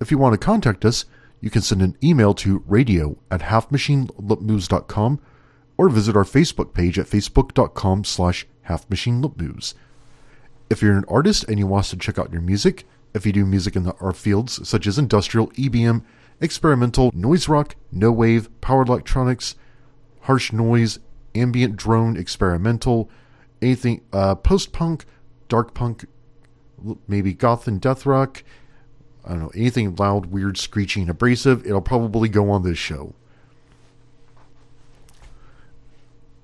If you want to contact us, you can send an email to radio at half machine lip moves dot com or visit our Facebook page at facebook.com slash halfmachinelipmoves. If you're an artist and you want us to check out your music, if you do music in the art fields such as industrial, E B M, experimental, noise rock, no wave, power electronics, harsh noise, ambient drone, experimental, anything, uh, post-punk, dark punk, maybe goth and death rock, I don't know, anything loud, weird, screechy, and abrasive, it'll probably go on this show.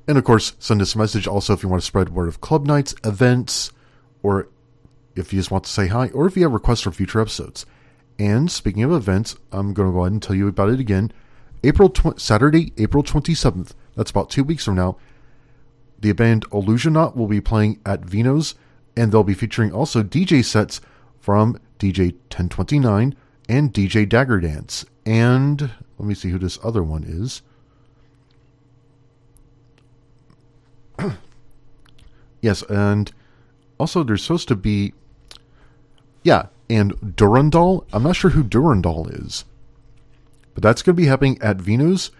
And of course, send us a message also if you want to spread word of club nights, events, or if you just want to say hi, or if you have requests for future episodes. And speaking of events, I'm going to go ahead and tell you about it again. April tw- Saturday, April twenty-seventh, that's about two weeks from now, the band Illusionaut will be playing at Vino's, and they'll be featuring also D J sets from D J ten twenty-nine and D J Dagger Dance. And let me see who this other one is. Yes, and also there's supposed to be, yeah, and Durandal. I'm not sure who Durandal is, but that's going to be happening at Vino's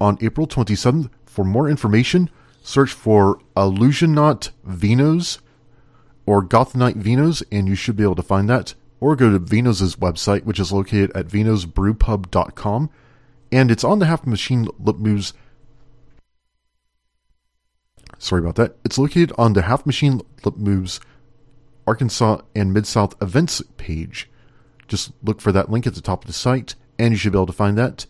on April twenty-seventh. For more information, search for Illusionaut Vino's or Goth Night Vino's, and you should be able to find that. Or go to Vino's website, which is located at vinos brew pub dot com, and it's on the Half Machine Lip Moves. Sorry about that. It's located on the Half Machine Lip Moves Arkansas and Mid-South events page. Just look for that link at the top of the site, and you should be able to find that.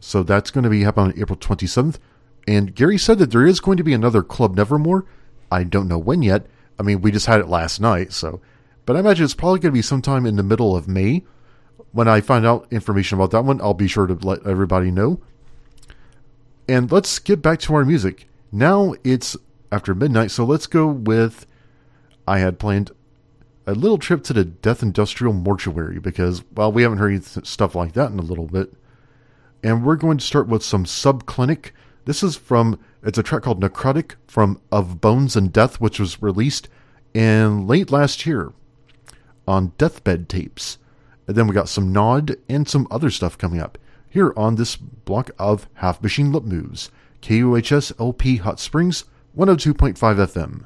So that's going to be happening on April twenty-seventh. And Gary said that there is going to be another Club Nevermore. I don't know when yet. I mean, we just had it last night, so... But I imagine it's probably going to be sometime in the middle of May. When I find out information about that one, I'll be sure to let everybody know. And let's get back to our music. Now it's after midnight, so let's go with... I had planned a little trip to the Death Industrial Mortuary because, well, we haven't heard stuff like that in a little bit. And we're going to start with some Subclinic. This is from... It's a track called Necrotic from Of Bones and Death, which was released in late last year on Deathbed Tapes. And then we got some Nod and some other stuff coming up here on this block of Half Machine Lip Moves. K U H S L P Hot Springs, one oh two point five F M.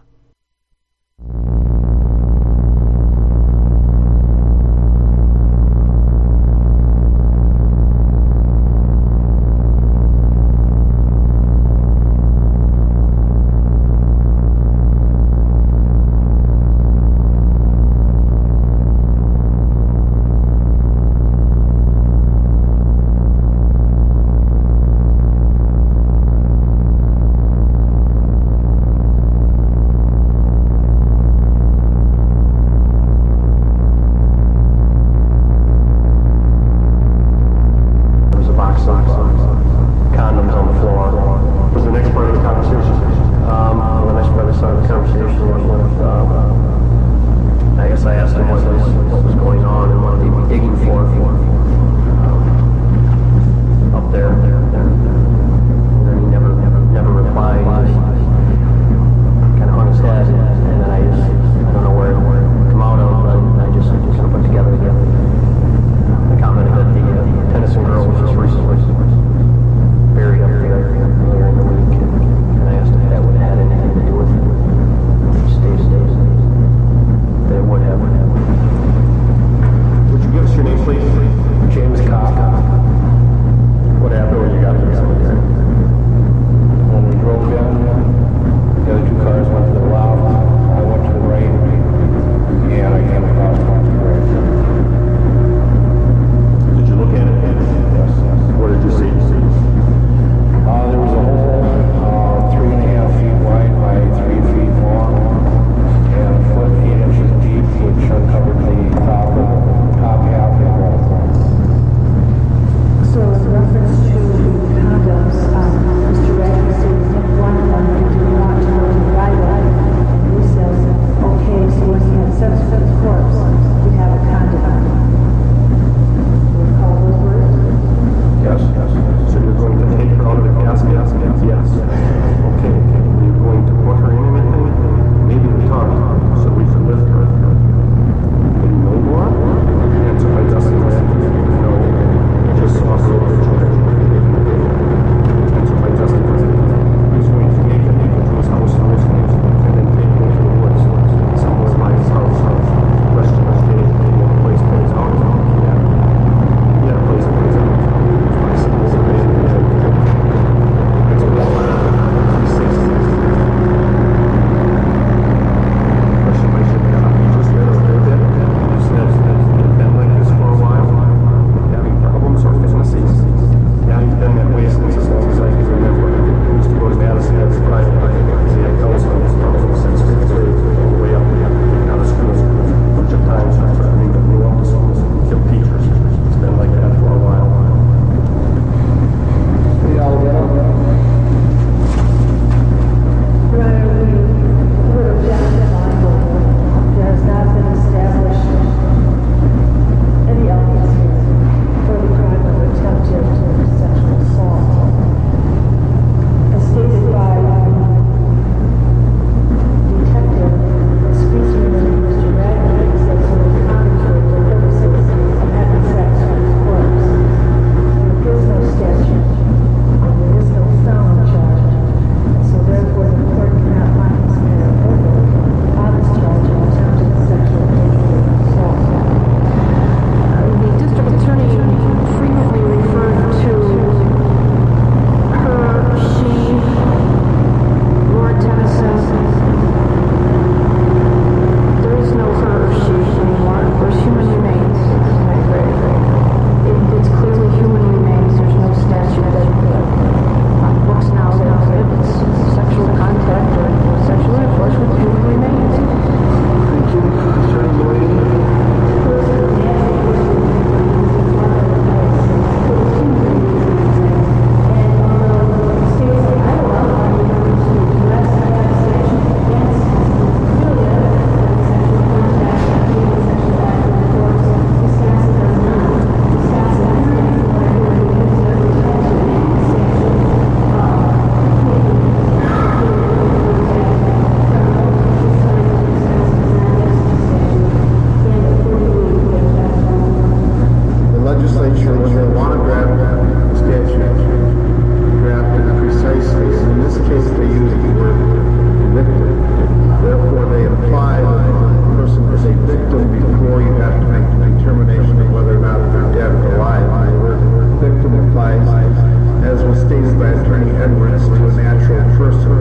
as to a natural person.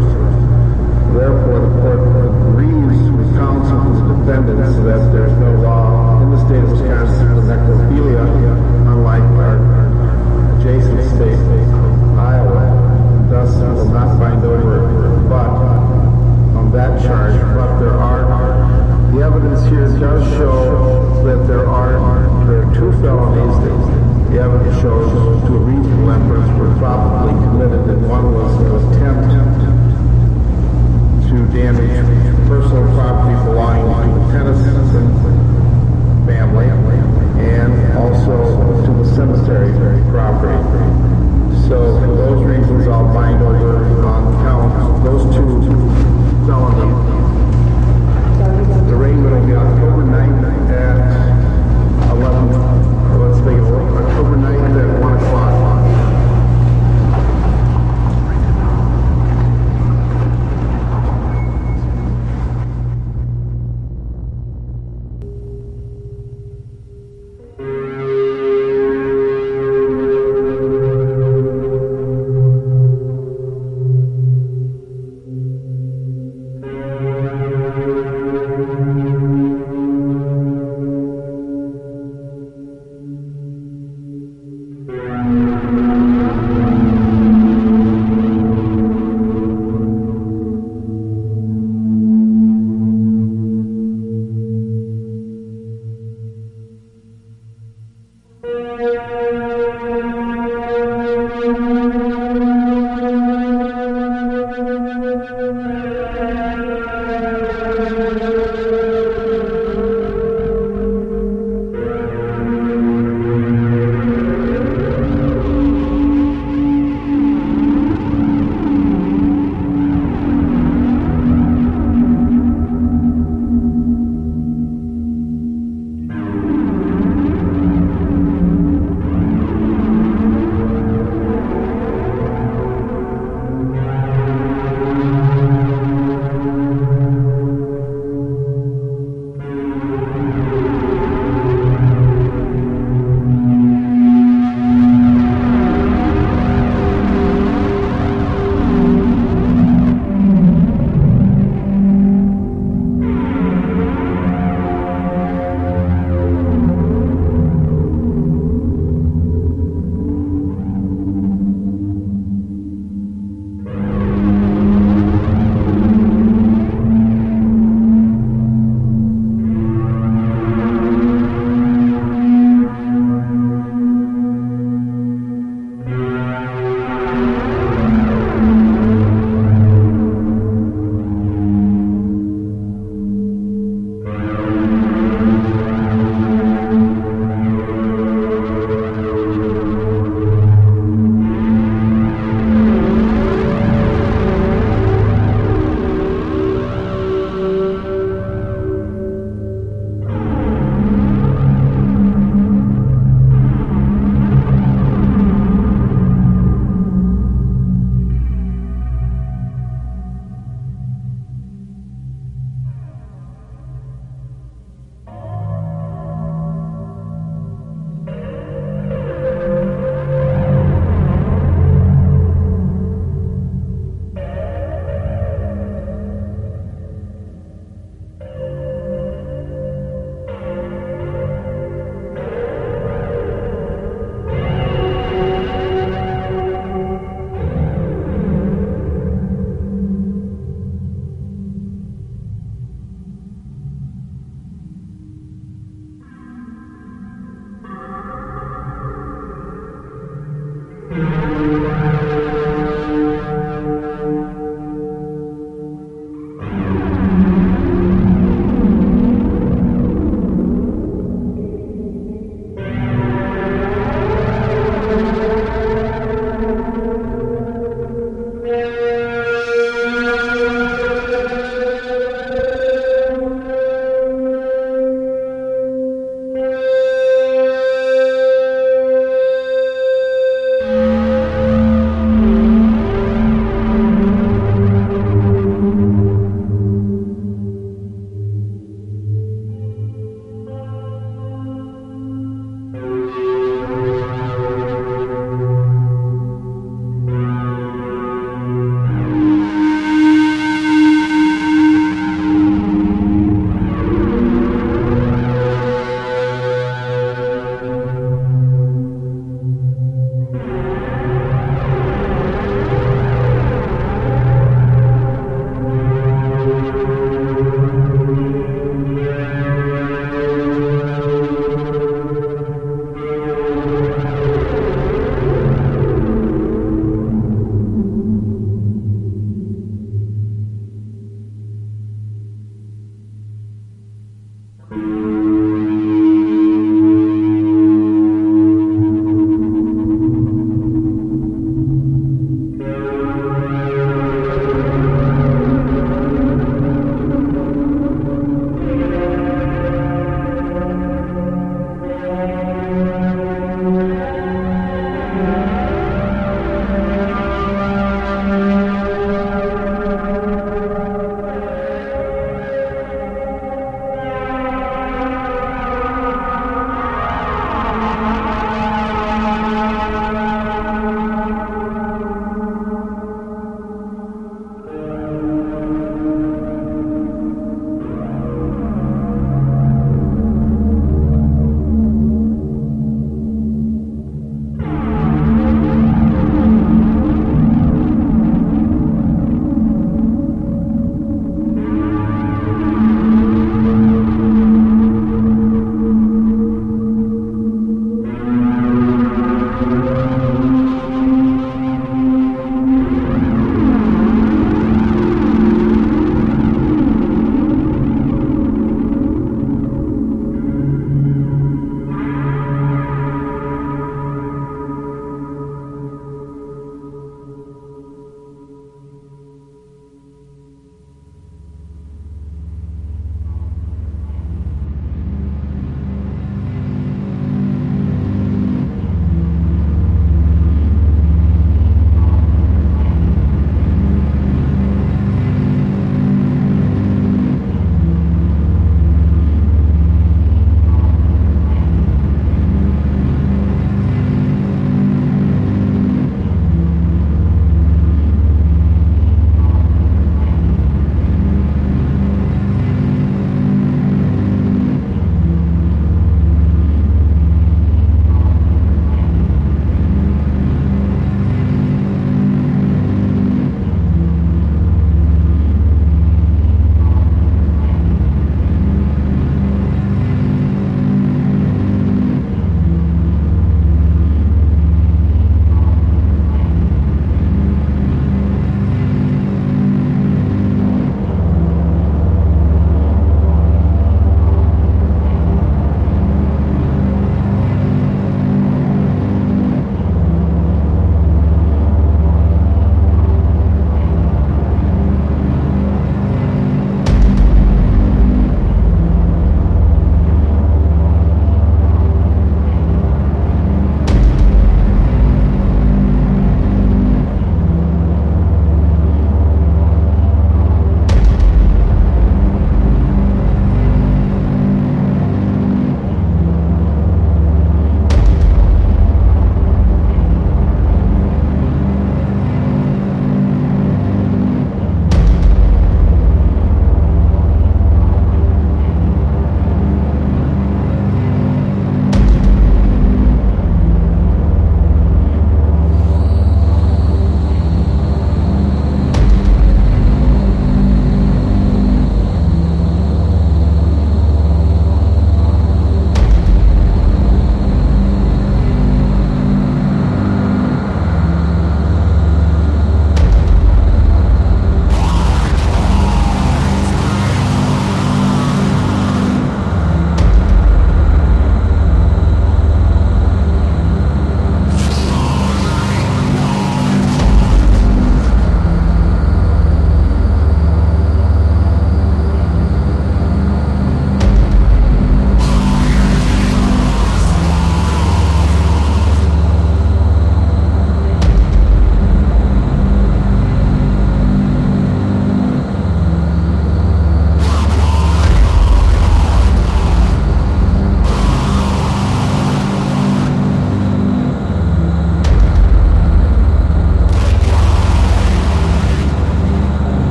Therefore, the court agrees with counsel to the defendants that there is no law in the state of Wisconsin for necrophilia, unlike our adjacent state, Iowa, and thus will not bind over but on that charge. But there are, the evidence here does show that there are, there are two felonies that the evidence shows to a reasonable inference were probably committed, and one was an attempt to damage personal property belonging to the Tennyson family and also to the cemetery property. So for those reasons, I'll bind over on count those two felonies. The arraignment will be October ninth at eleven. Let's make it October ninth at one o'clock.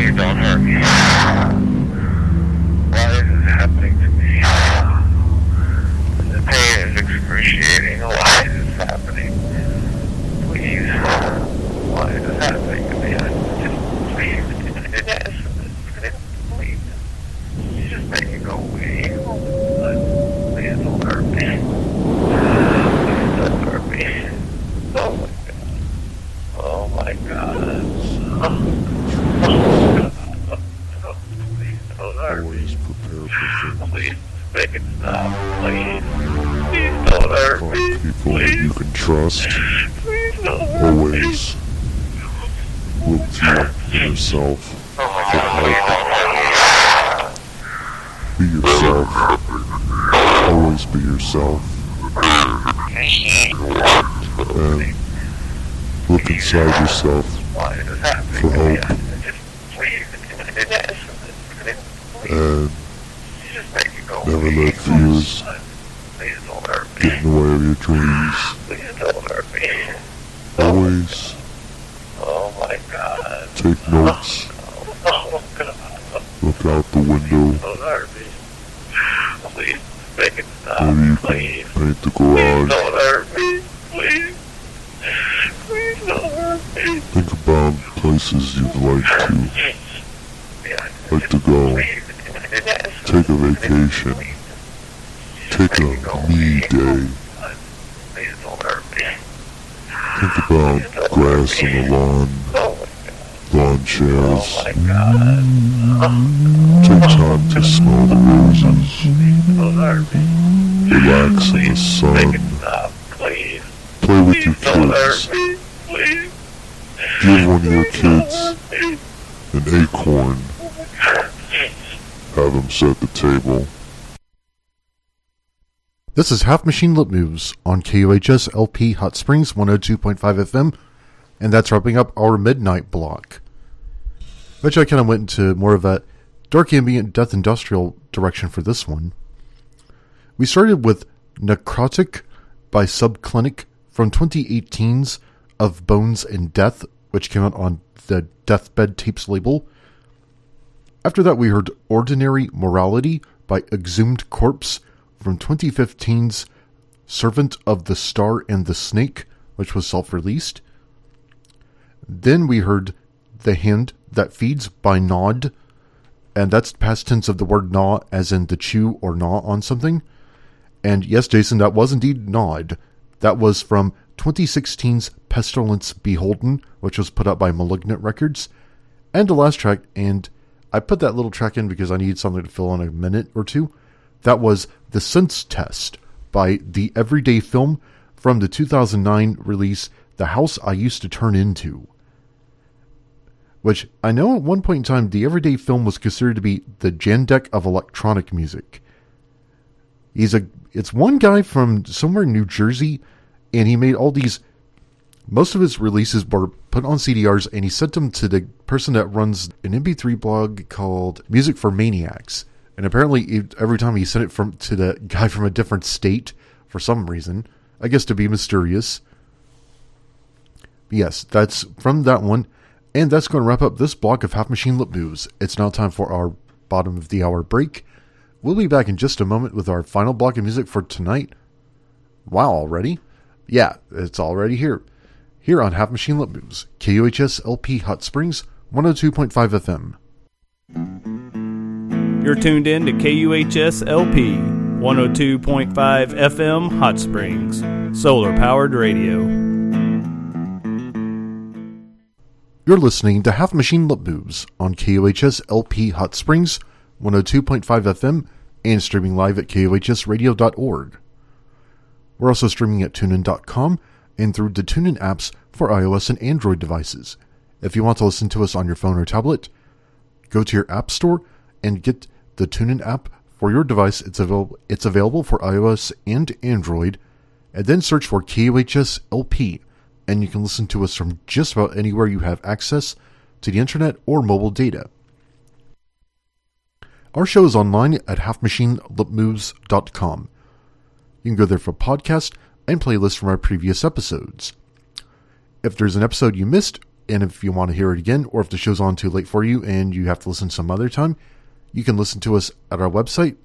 Please don't hurt me. Why is this happening to me? The pain is excruciating. Why is this happening? Please. Why is this happening to me? I just, please. Yes. Trust, always look to yourself for help. Be yourself, always be yourself, and look inside yourself for hope, and never let fears get in the way of your dreams. Always oh my God. Take notes. Oh, oh, God. Look out the window. Please make it stop. Maybe you Please. can paint the garage. Please don't hurt me. Please. Please don't hurt me. Think about places you'd like to like to go. Take a vacation. Take a me day. Think about grass on the lawn, lawn chairs. Take time to smell the roses. Relax in the sun. Play with your kids. Give one of your kids an acorn. Have them set the table. This is Half Machine Lip Moves on K U H S L P Hot Springs one oh two point five F M, and that's wrapping up our midnight block. Eventually I kind of went into more of a dark ambient death industrial direction for this one. We started with Necrotic by Subclinic from twenty eighteen's Of Bones and Death, which came out on the Deathbed Tapes label. After that we heard Ordinary Morality by Exhumed Corpse from twenty fifteen's Servant of the Star and the Snake, which was self-released. Then we heard The Hand That Feeds by Gnawed, and that's past tense of the word gnaw as in to chew or gnaw on something. And yes, Jason, that was indeed Gnawed. That was from twenty sixteen's Pestilence Beholden, which was put out by Malignant Records. And the last track, and I put that little track in because I needed something to fill in a minute or two. That was The Sense Test by The Everyday Film from the two thousand nine release The House I Used to Turn Into. Which, I know at one point in time, The Everyday Film was considered to be the Jandek of electronic music. He's a It's one guy from somewhere in New Jersey, and he made all these... Most of his releases were put on C D Rs, and he sent them to the person that runs an M P three blog called Music for Maniacs. And apparently every time he sent it from to the guy from a different state for some reason. I guess to be mysterious. Yes, that's from that one. And that's going to wrap up this block of Half Machine Lip Moves. It's now time for our bottom of the hour break. We'll be back in just a moment with our final block of music for tonight. Wow, already? Yeah, it's already here. Here on Half Machine Lip Moves. K U H S L P Hot Springs one oh two point five F M. Mm-hmm. You're tuned in to K U H S L P, one oh two point five F M Hot Springs, solar-powered radio. You're listening to Half Machine Lip Moves on K U H S L P Hot Springs, one oh two point five F M, and streaming live at K U H S radio dot org. We're also streaming at tune in dot com and through the TuneIn apps for iOS and Android devices. If you want to listen to us on your phone or tablet, go to your app store and get the TuneIn app for your device. It's available, it's available for iOS and Android. And then search for K U H S L P, and you can listen to us from just about anywhere you have access to the internet or mobile data. Our show is online at half machine lip moves dot com. You can go there for podcast and playlists from our previous episodes. If there's an episode you missed and if you want to hear it again, or if the show's on too late for you and you have to listen some other time, you can listen to us at our website.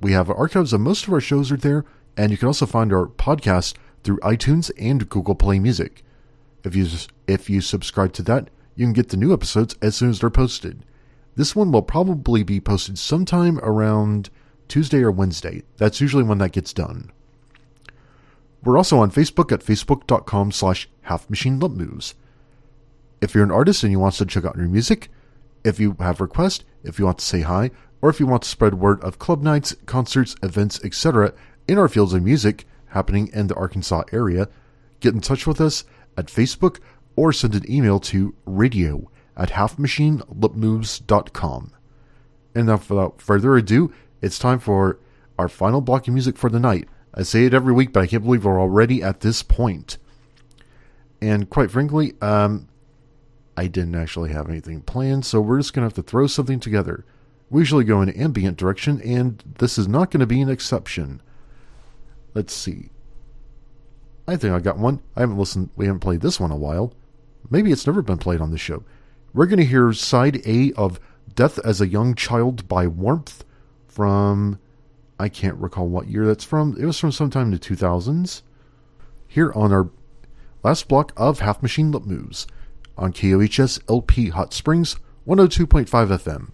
We have archives of most of our shows are there, and you can also find our podcast through iTunes and Google Play Music. If you if you subscribe to that, you can get the new episodes as soon as they're posted. This one will probably be posted sometime around Tuesday or Wednesday. That's usually when that gets done. We're also on Facebook at facebook.com slash halfmachinelump moves. If you're an artist and you want us to check out your music, if you have requests, if you want to say hi, or if you want to spread word of club nights, concerts, events, et cetera in our fields of music happening in the Arkansas area, get in touch with us at Facebook or send an email to radio at halfmachinelump moves dot com. And now, without further ado, it's time for our final block of music for the night. I say it every week, but I can't believe we're already at this point. And quite frankly, um, I didn't actually have anything planned, so we're just going to have to throw something together. We usually go in an ambient direction, and this is not going to be an exception. Let's see. I think I got one. I haven't listened. We haven't played this one in a while. Maybe it's never been played on the show. We're going to hear side A of Death as a Young Child by Warmth from... I can't recall what year that's from. It was from sometime in the two thousands. Here on our last block of Half Machine Lip Moves on K O H S L P Hot Springs, one oh two point five F M.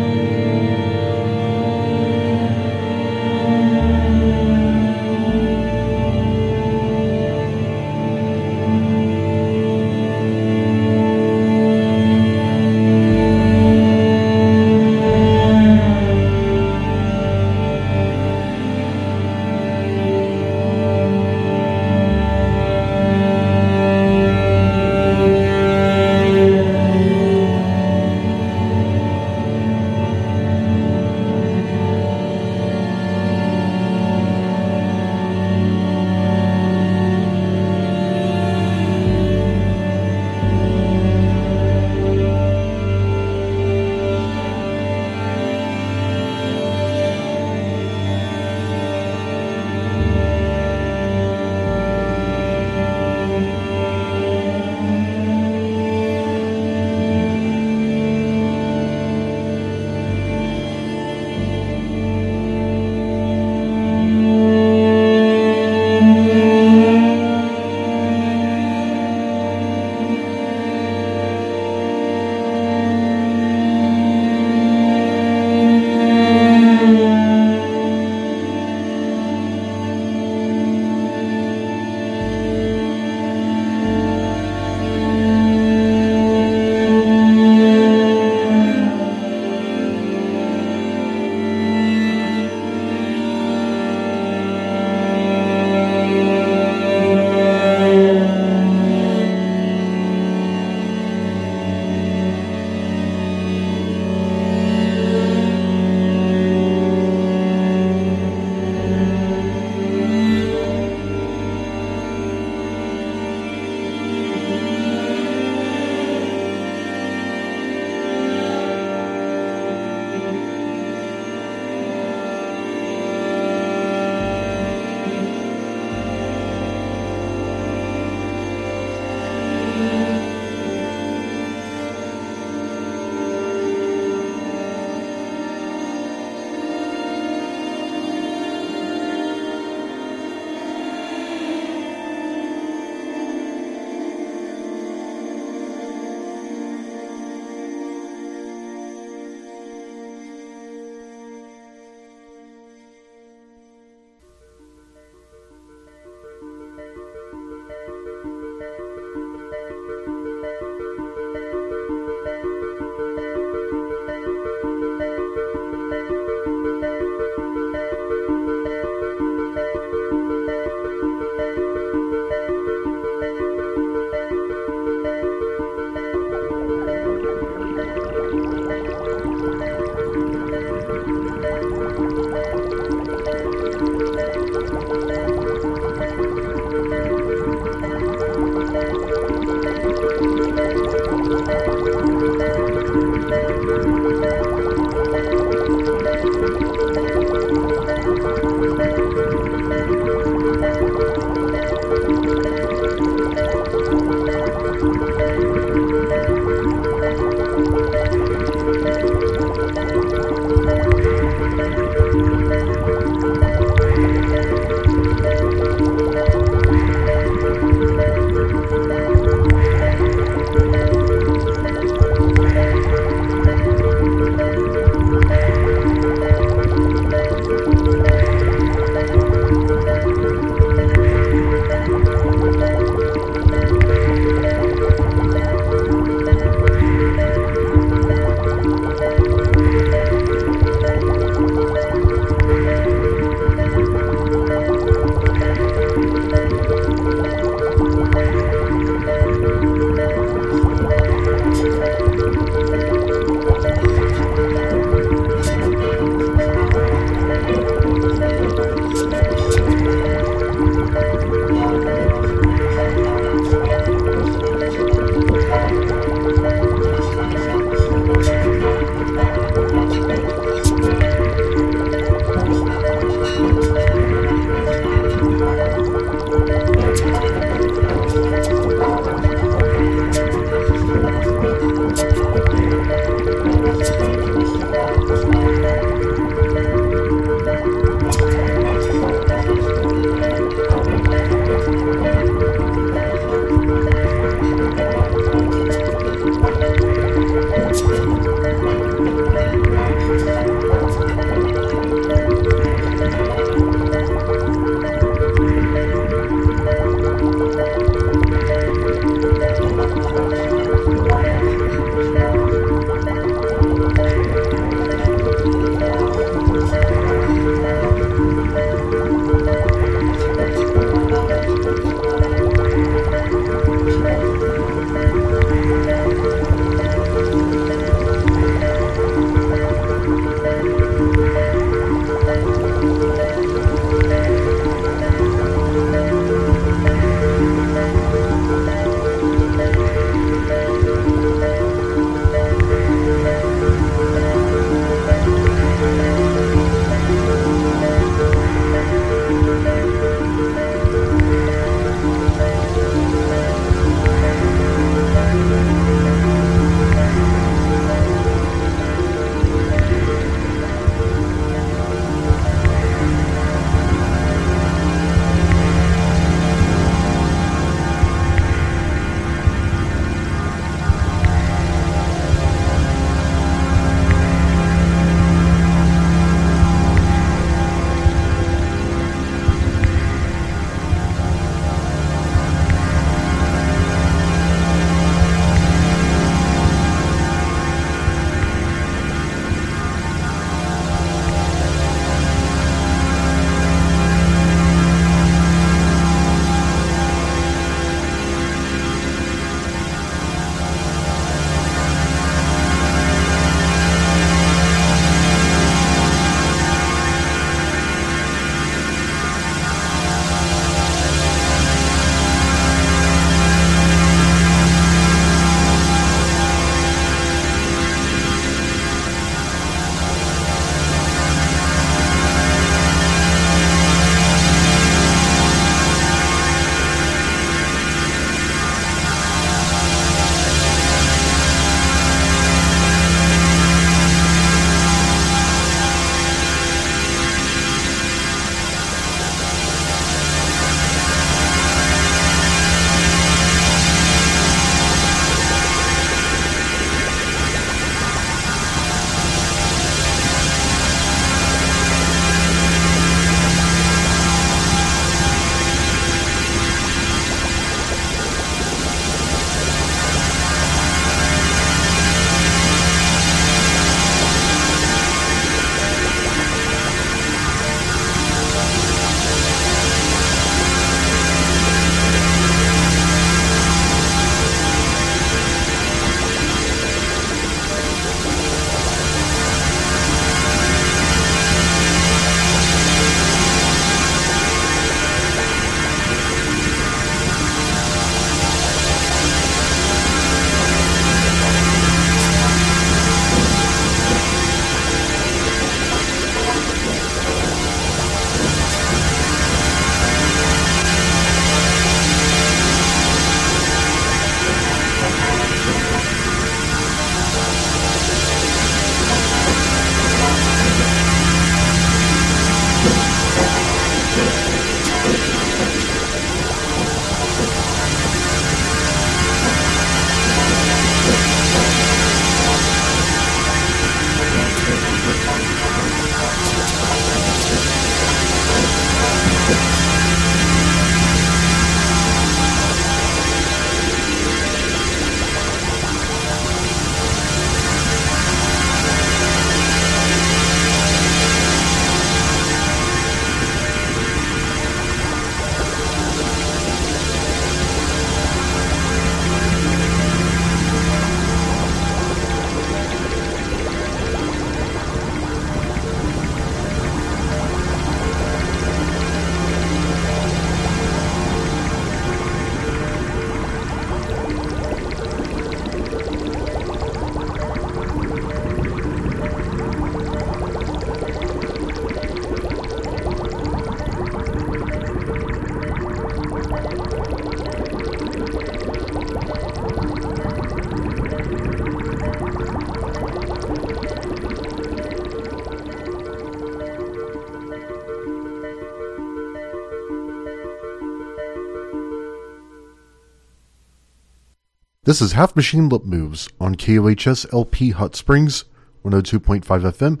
This is Half Machine Lip Moves on K O H S L P Hot Springs, one oh two point five F M,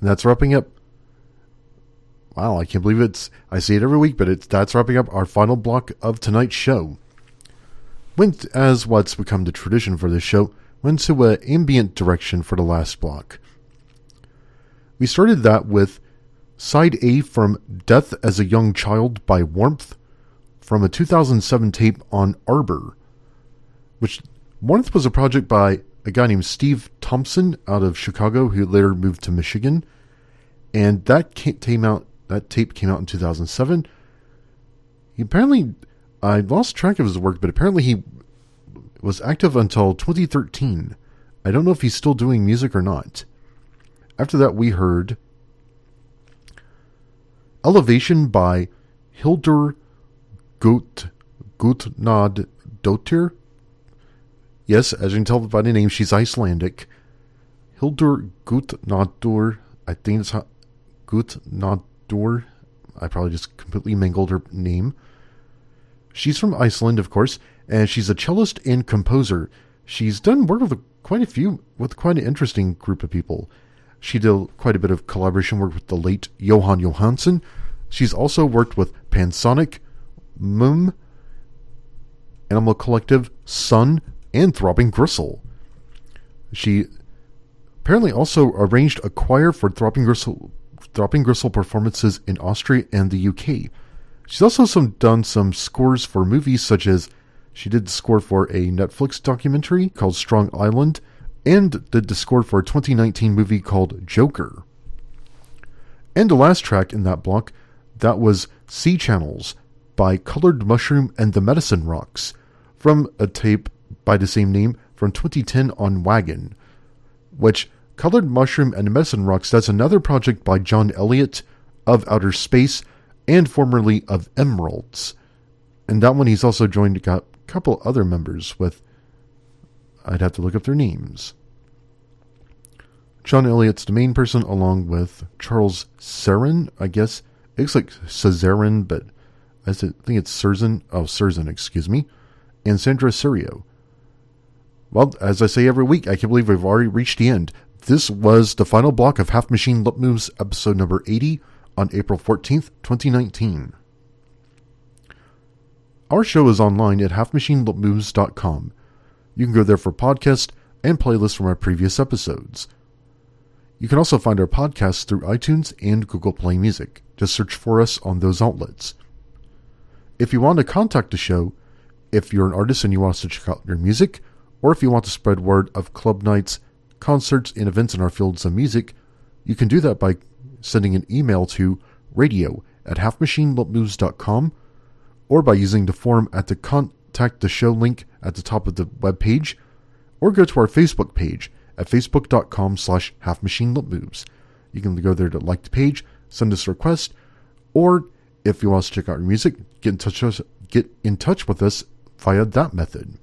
and that's wrapping up. Wow, I can't believe it's, I see it every week, but it's that's wrapping up our final block of tonight's show. Went, as what's become the tradition for this show, went to an ambient direction for the last block. We started that with Side A from Death as a Young Child by Warmth, from a two thousand seven tape on Arbor, which Warmth was a project by a guy named Steve Thompson out of Chicago, who later moved to Michigan, and that came out. That tape came out in two thousand seven. He apparently, I lost track of his work, but apparently he was active until twenty thirteen. I don't know if he's still doing music or not. After that, we heard Elevation by Hildur Gut, Gutnad Dottir. Yes, as you can tell by the name, she's Icelandic. Hildur Gutnadottir, I think it's how, Gutnadottir. I probably just completely mangled her name. She's from Iceland, of course, and she's a cellist and composer. She's done work with a, quite a few, with quite an interesting group of people. She did quite a bit of collaboration work with the late Johan Johansson. She's also worked with Pansonic, Moom, Animal Collective, Sun, and Throbbing Gristle. She apparently also arranged a choir for Throbbing Gristle, Throbbing Gristle performances in Austria and the U K. She's also some, done some scores for movies, such as she did the score for a Netflix documentary called Strong Island, and did the score for a twenty nineteen movie called Joker. And the last track in that block, that was Sea Channels by Colored Mushroom and the Medicine Rocks, from a tape by the same name from twenty ten on Wagon, which Colored Mushroom and the Medicine Rocks, that's another project by John Elliott of Outer Space and formerly of Emeralds. And that one he's also joined a couple other members with. I'd have to look up their names. John Elliott's the main person, along with Charles Cerin, I guess. It looks like Cesarin, but I think it's Cerzan. Oh, Cerzan, excuse me. And Sandra Serio. Well, as I say every week, I can't believe we've already reached the end. This was the final block of Half Machine Lip Moves, episode number eighty, on April fourteenth, twenty nineteen. Our show is online at half machine lip moves dot com. You can go there for podcasts and playlists from our previous episodes. You can also find our podcasts through iTunes and Google Play Music. Just search for us on those outlets. If you want to contact the show, if you're an artist and you want us to check out your music, or if you want to spread word of club nights, concerts, and events in our fields of music, you can do that by sending an email to radio at half machine lip moves dot com, or by using the form at the contact the show link at the top of the webpage, or go to our Facebook page at facebook dot com slash half machine lip moves. You can go there to like the page, send us a request, or if you want us to check out your music, get in touch with us, get in touch with us via that method.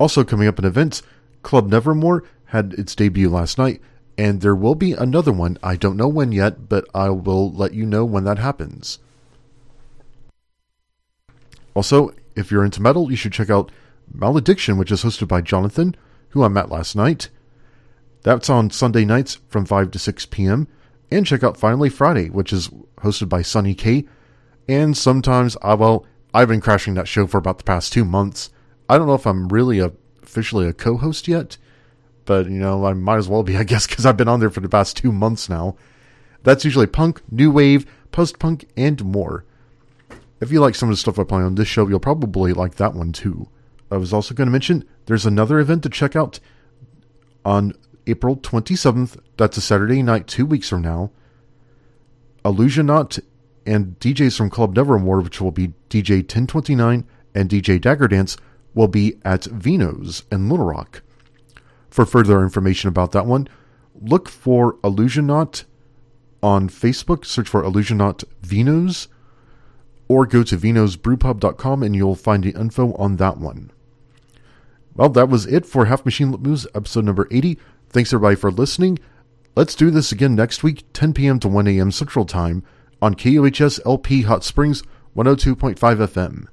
Also coming up in events, Club Nevermore had its debut last night, and there will be another one. I don't know when yet, but I will let you know when that happens. Also, if you're into metal, you should check out Malediction, which is hosted by Jonathan, who I met last night. That's on Sunday nights from five to six p.m. And check out Finally Friday, which is hosted by Sonny K. And sometimes, I well, I've been crashing that show for about the past two months. I don't know if I'm really a, officially a co-host yet, but, you know, I might as well be, I guess, because I've been on there for the past two months now. That's usually punk, new wave, post-punk, and more. If you like some of the stuff I play on this show, you'll probably like that one too. I was also going to mention, there's another event to check out on April twenty-seventh. That's a Saturday night, two weeks from now. Illusionaut and D Js from Club Nevermore, which will be D J ten twenty-nine and D J Dagger Dance, will be at Vino's in Little Rock. For further information about that one, look for Illusionaut on Facebook. Search for Illusionaut Vino's, or go to vinos brew pub dot com and you'll find the info on that one. Well, that was it for Half Machine Lip Moves, episode number eighty. Thanks everybody for listening. Let's do this again next week, ten p.m. to one a.m. Central Time on K O H S L P Hot Springs, one oh two point five F M.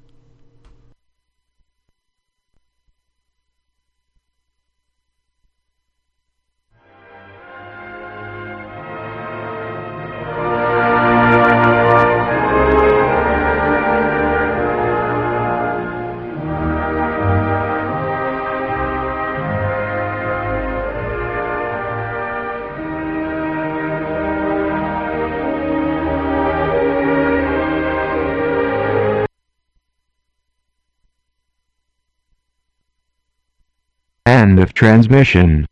end of transmission.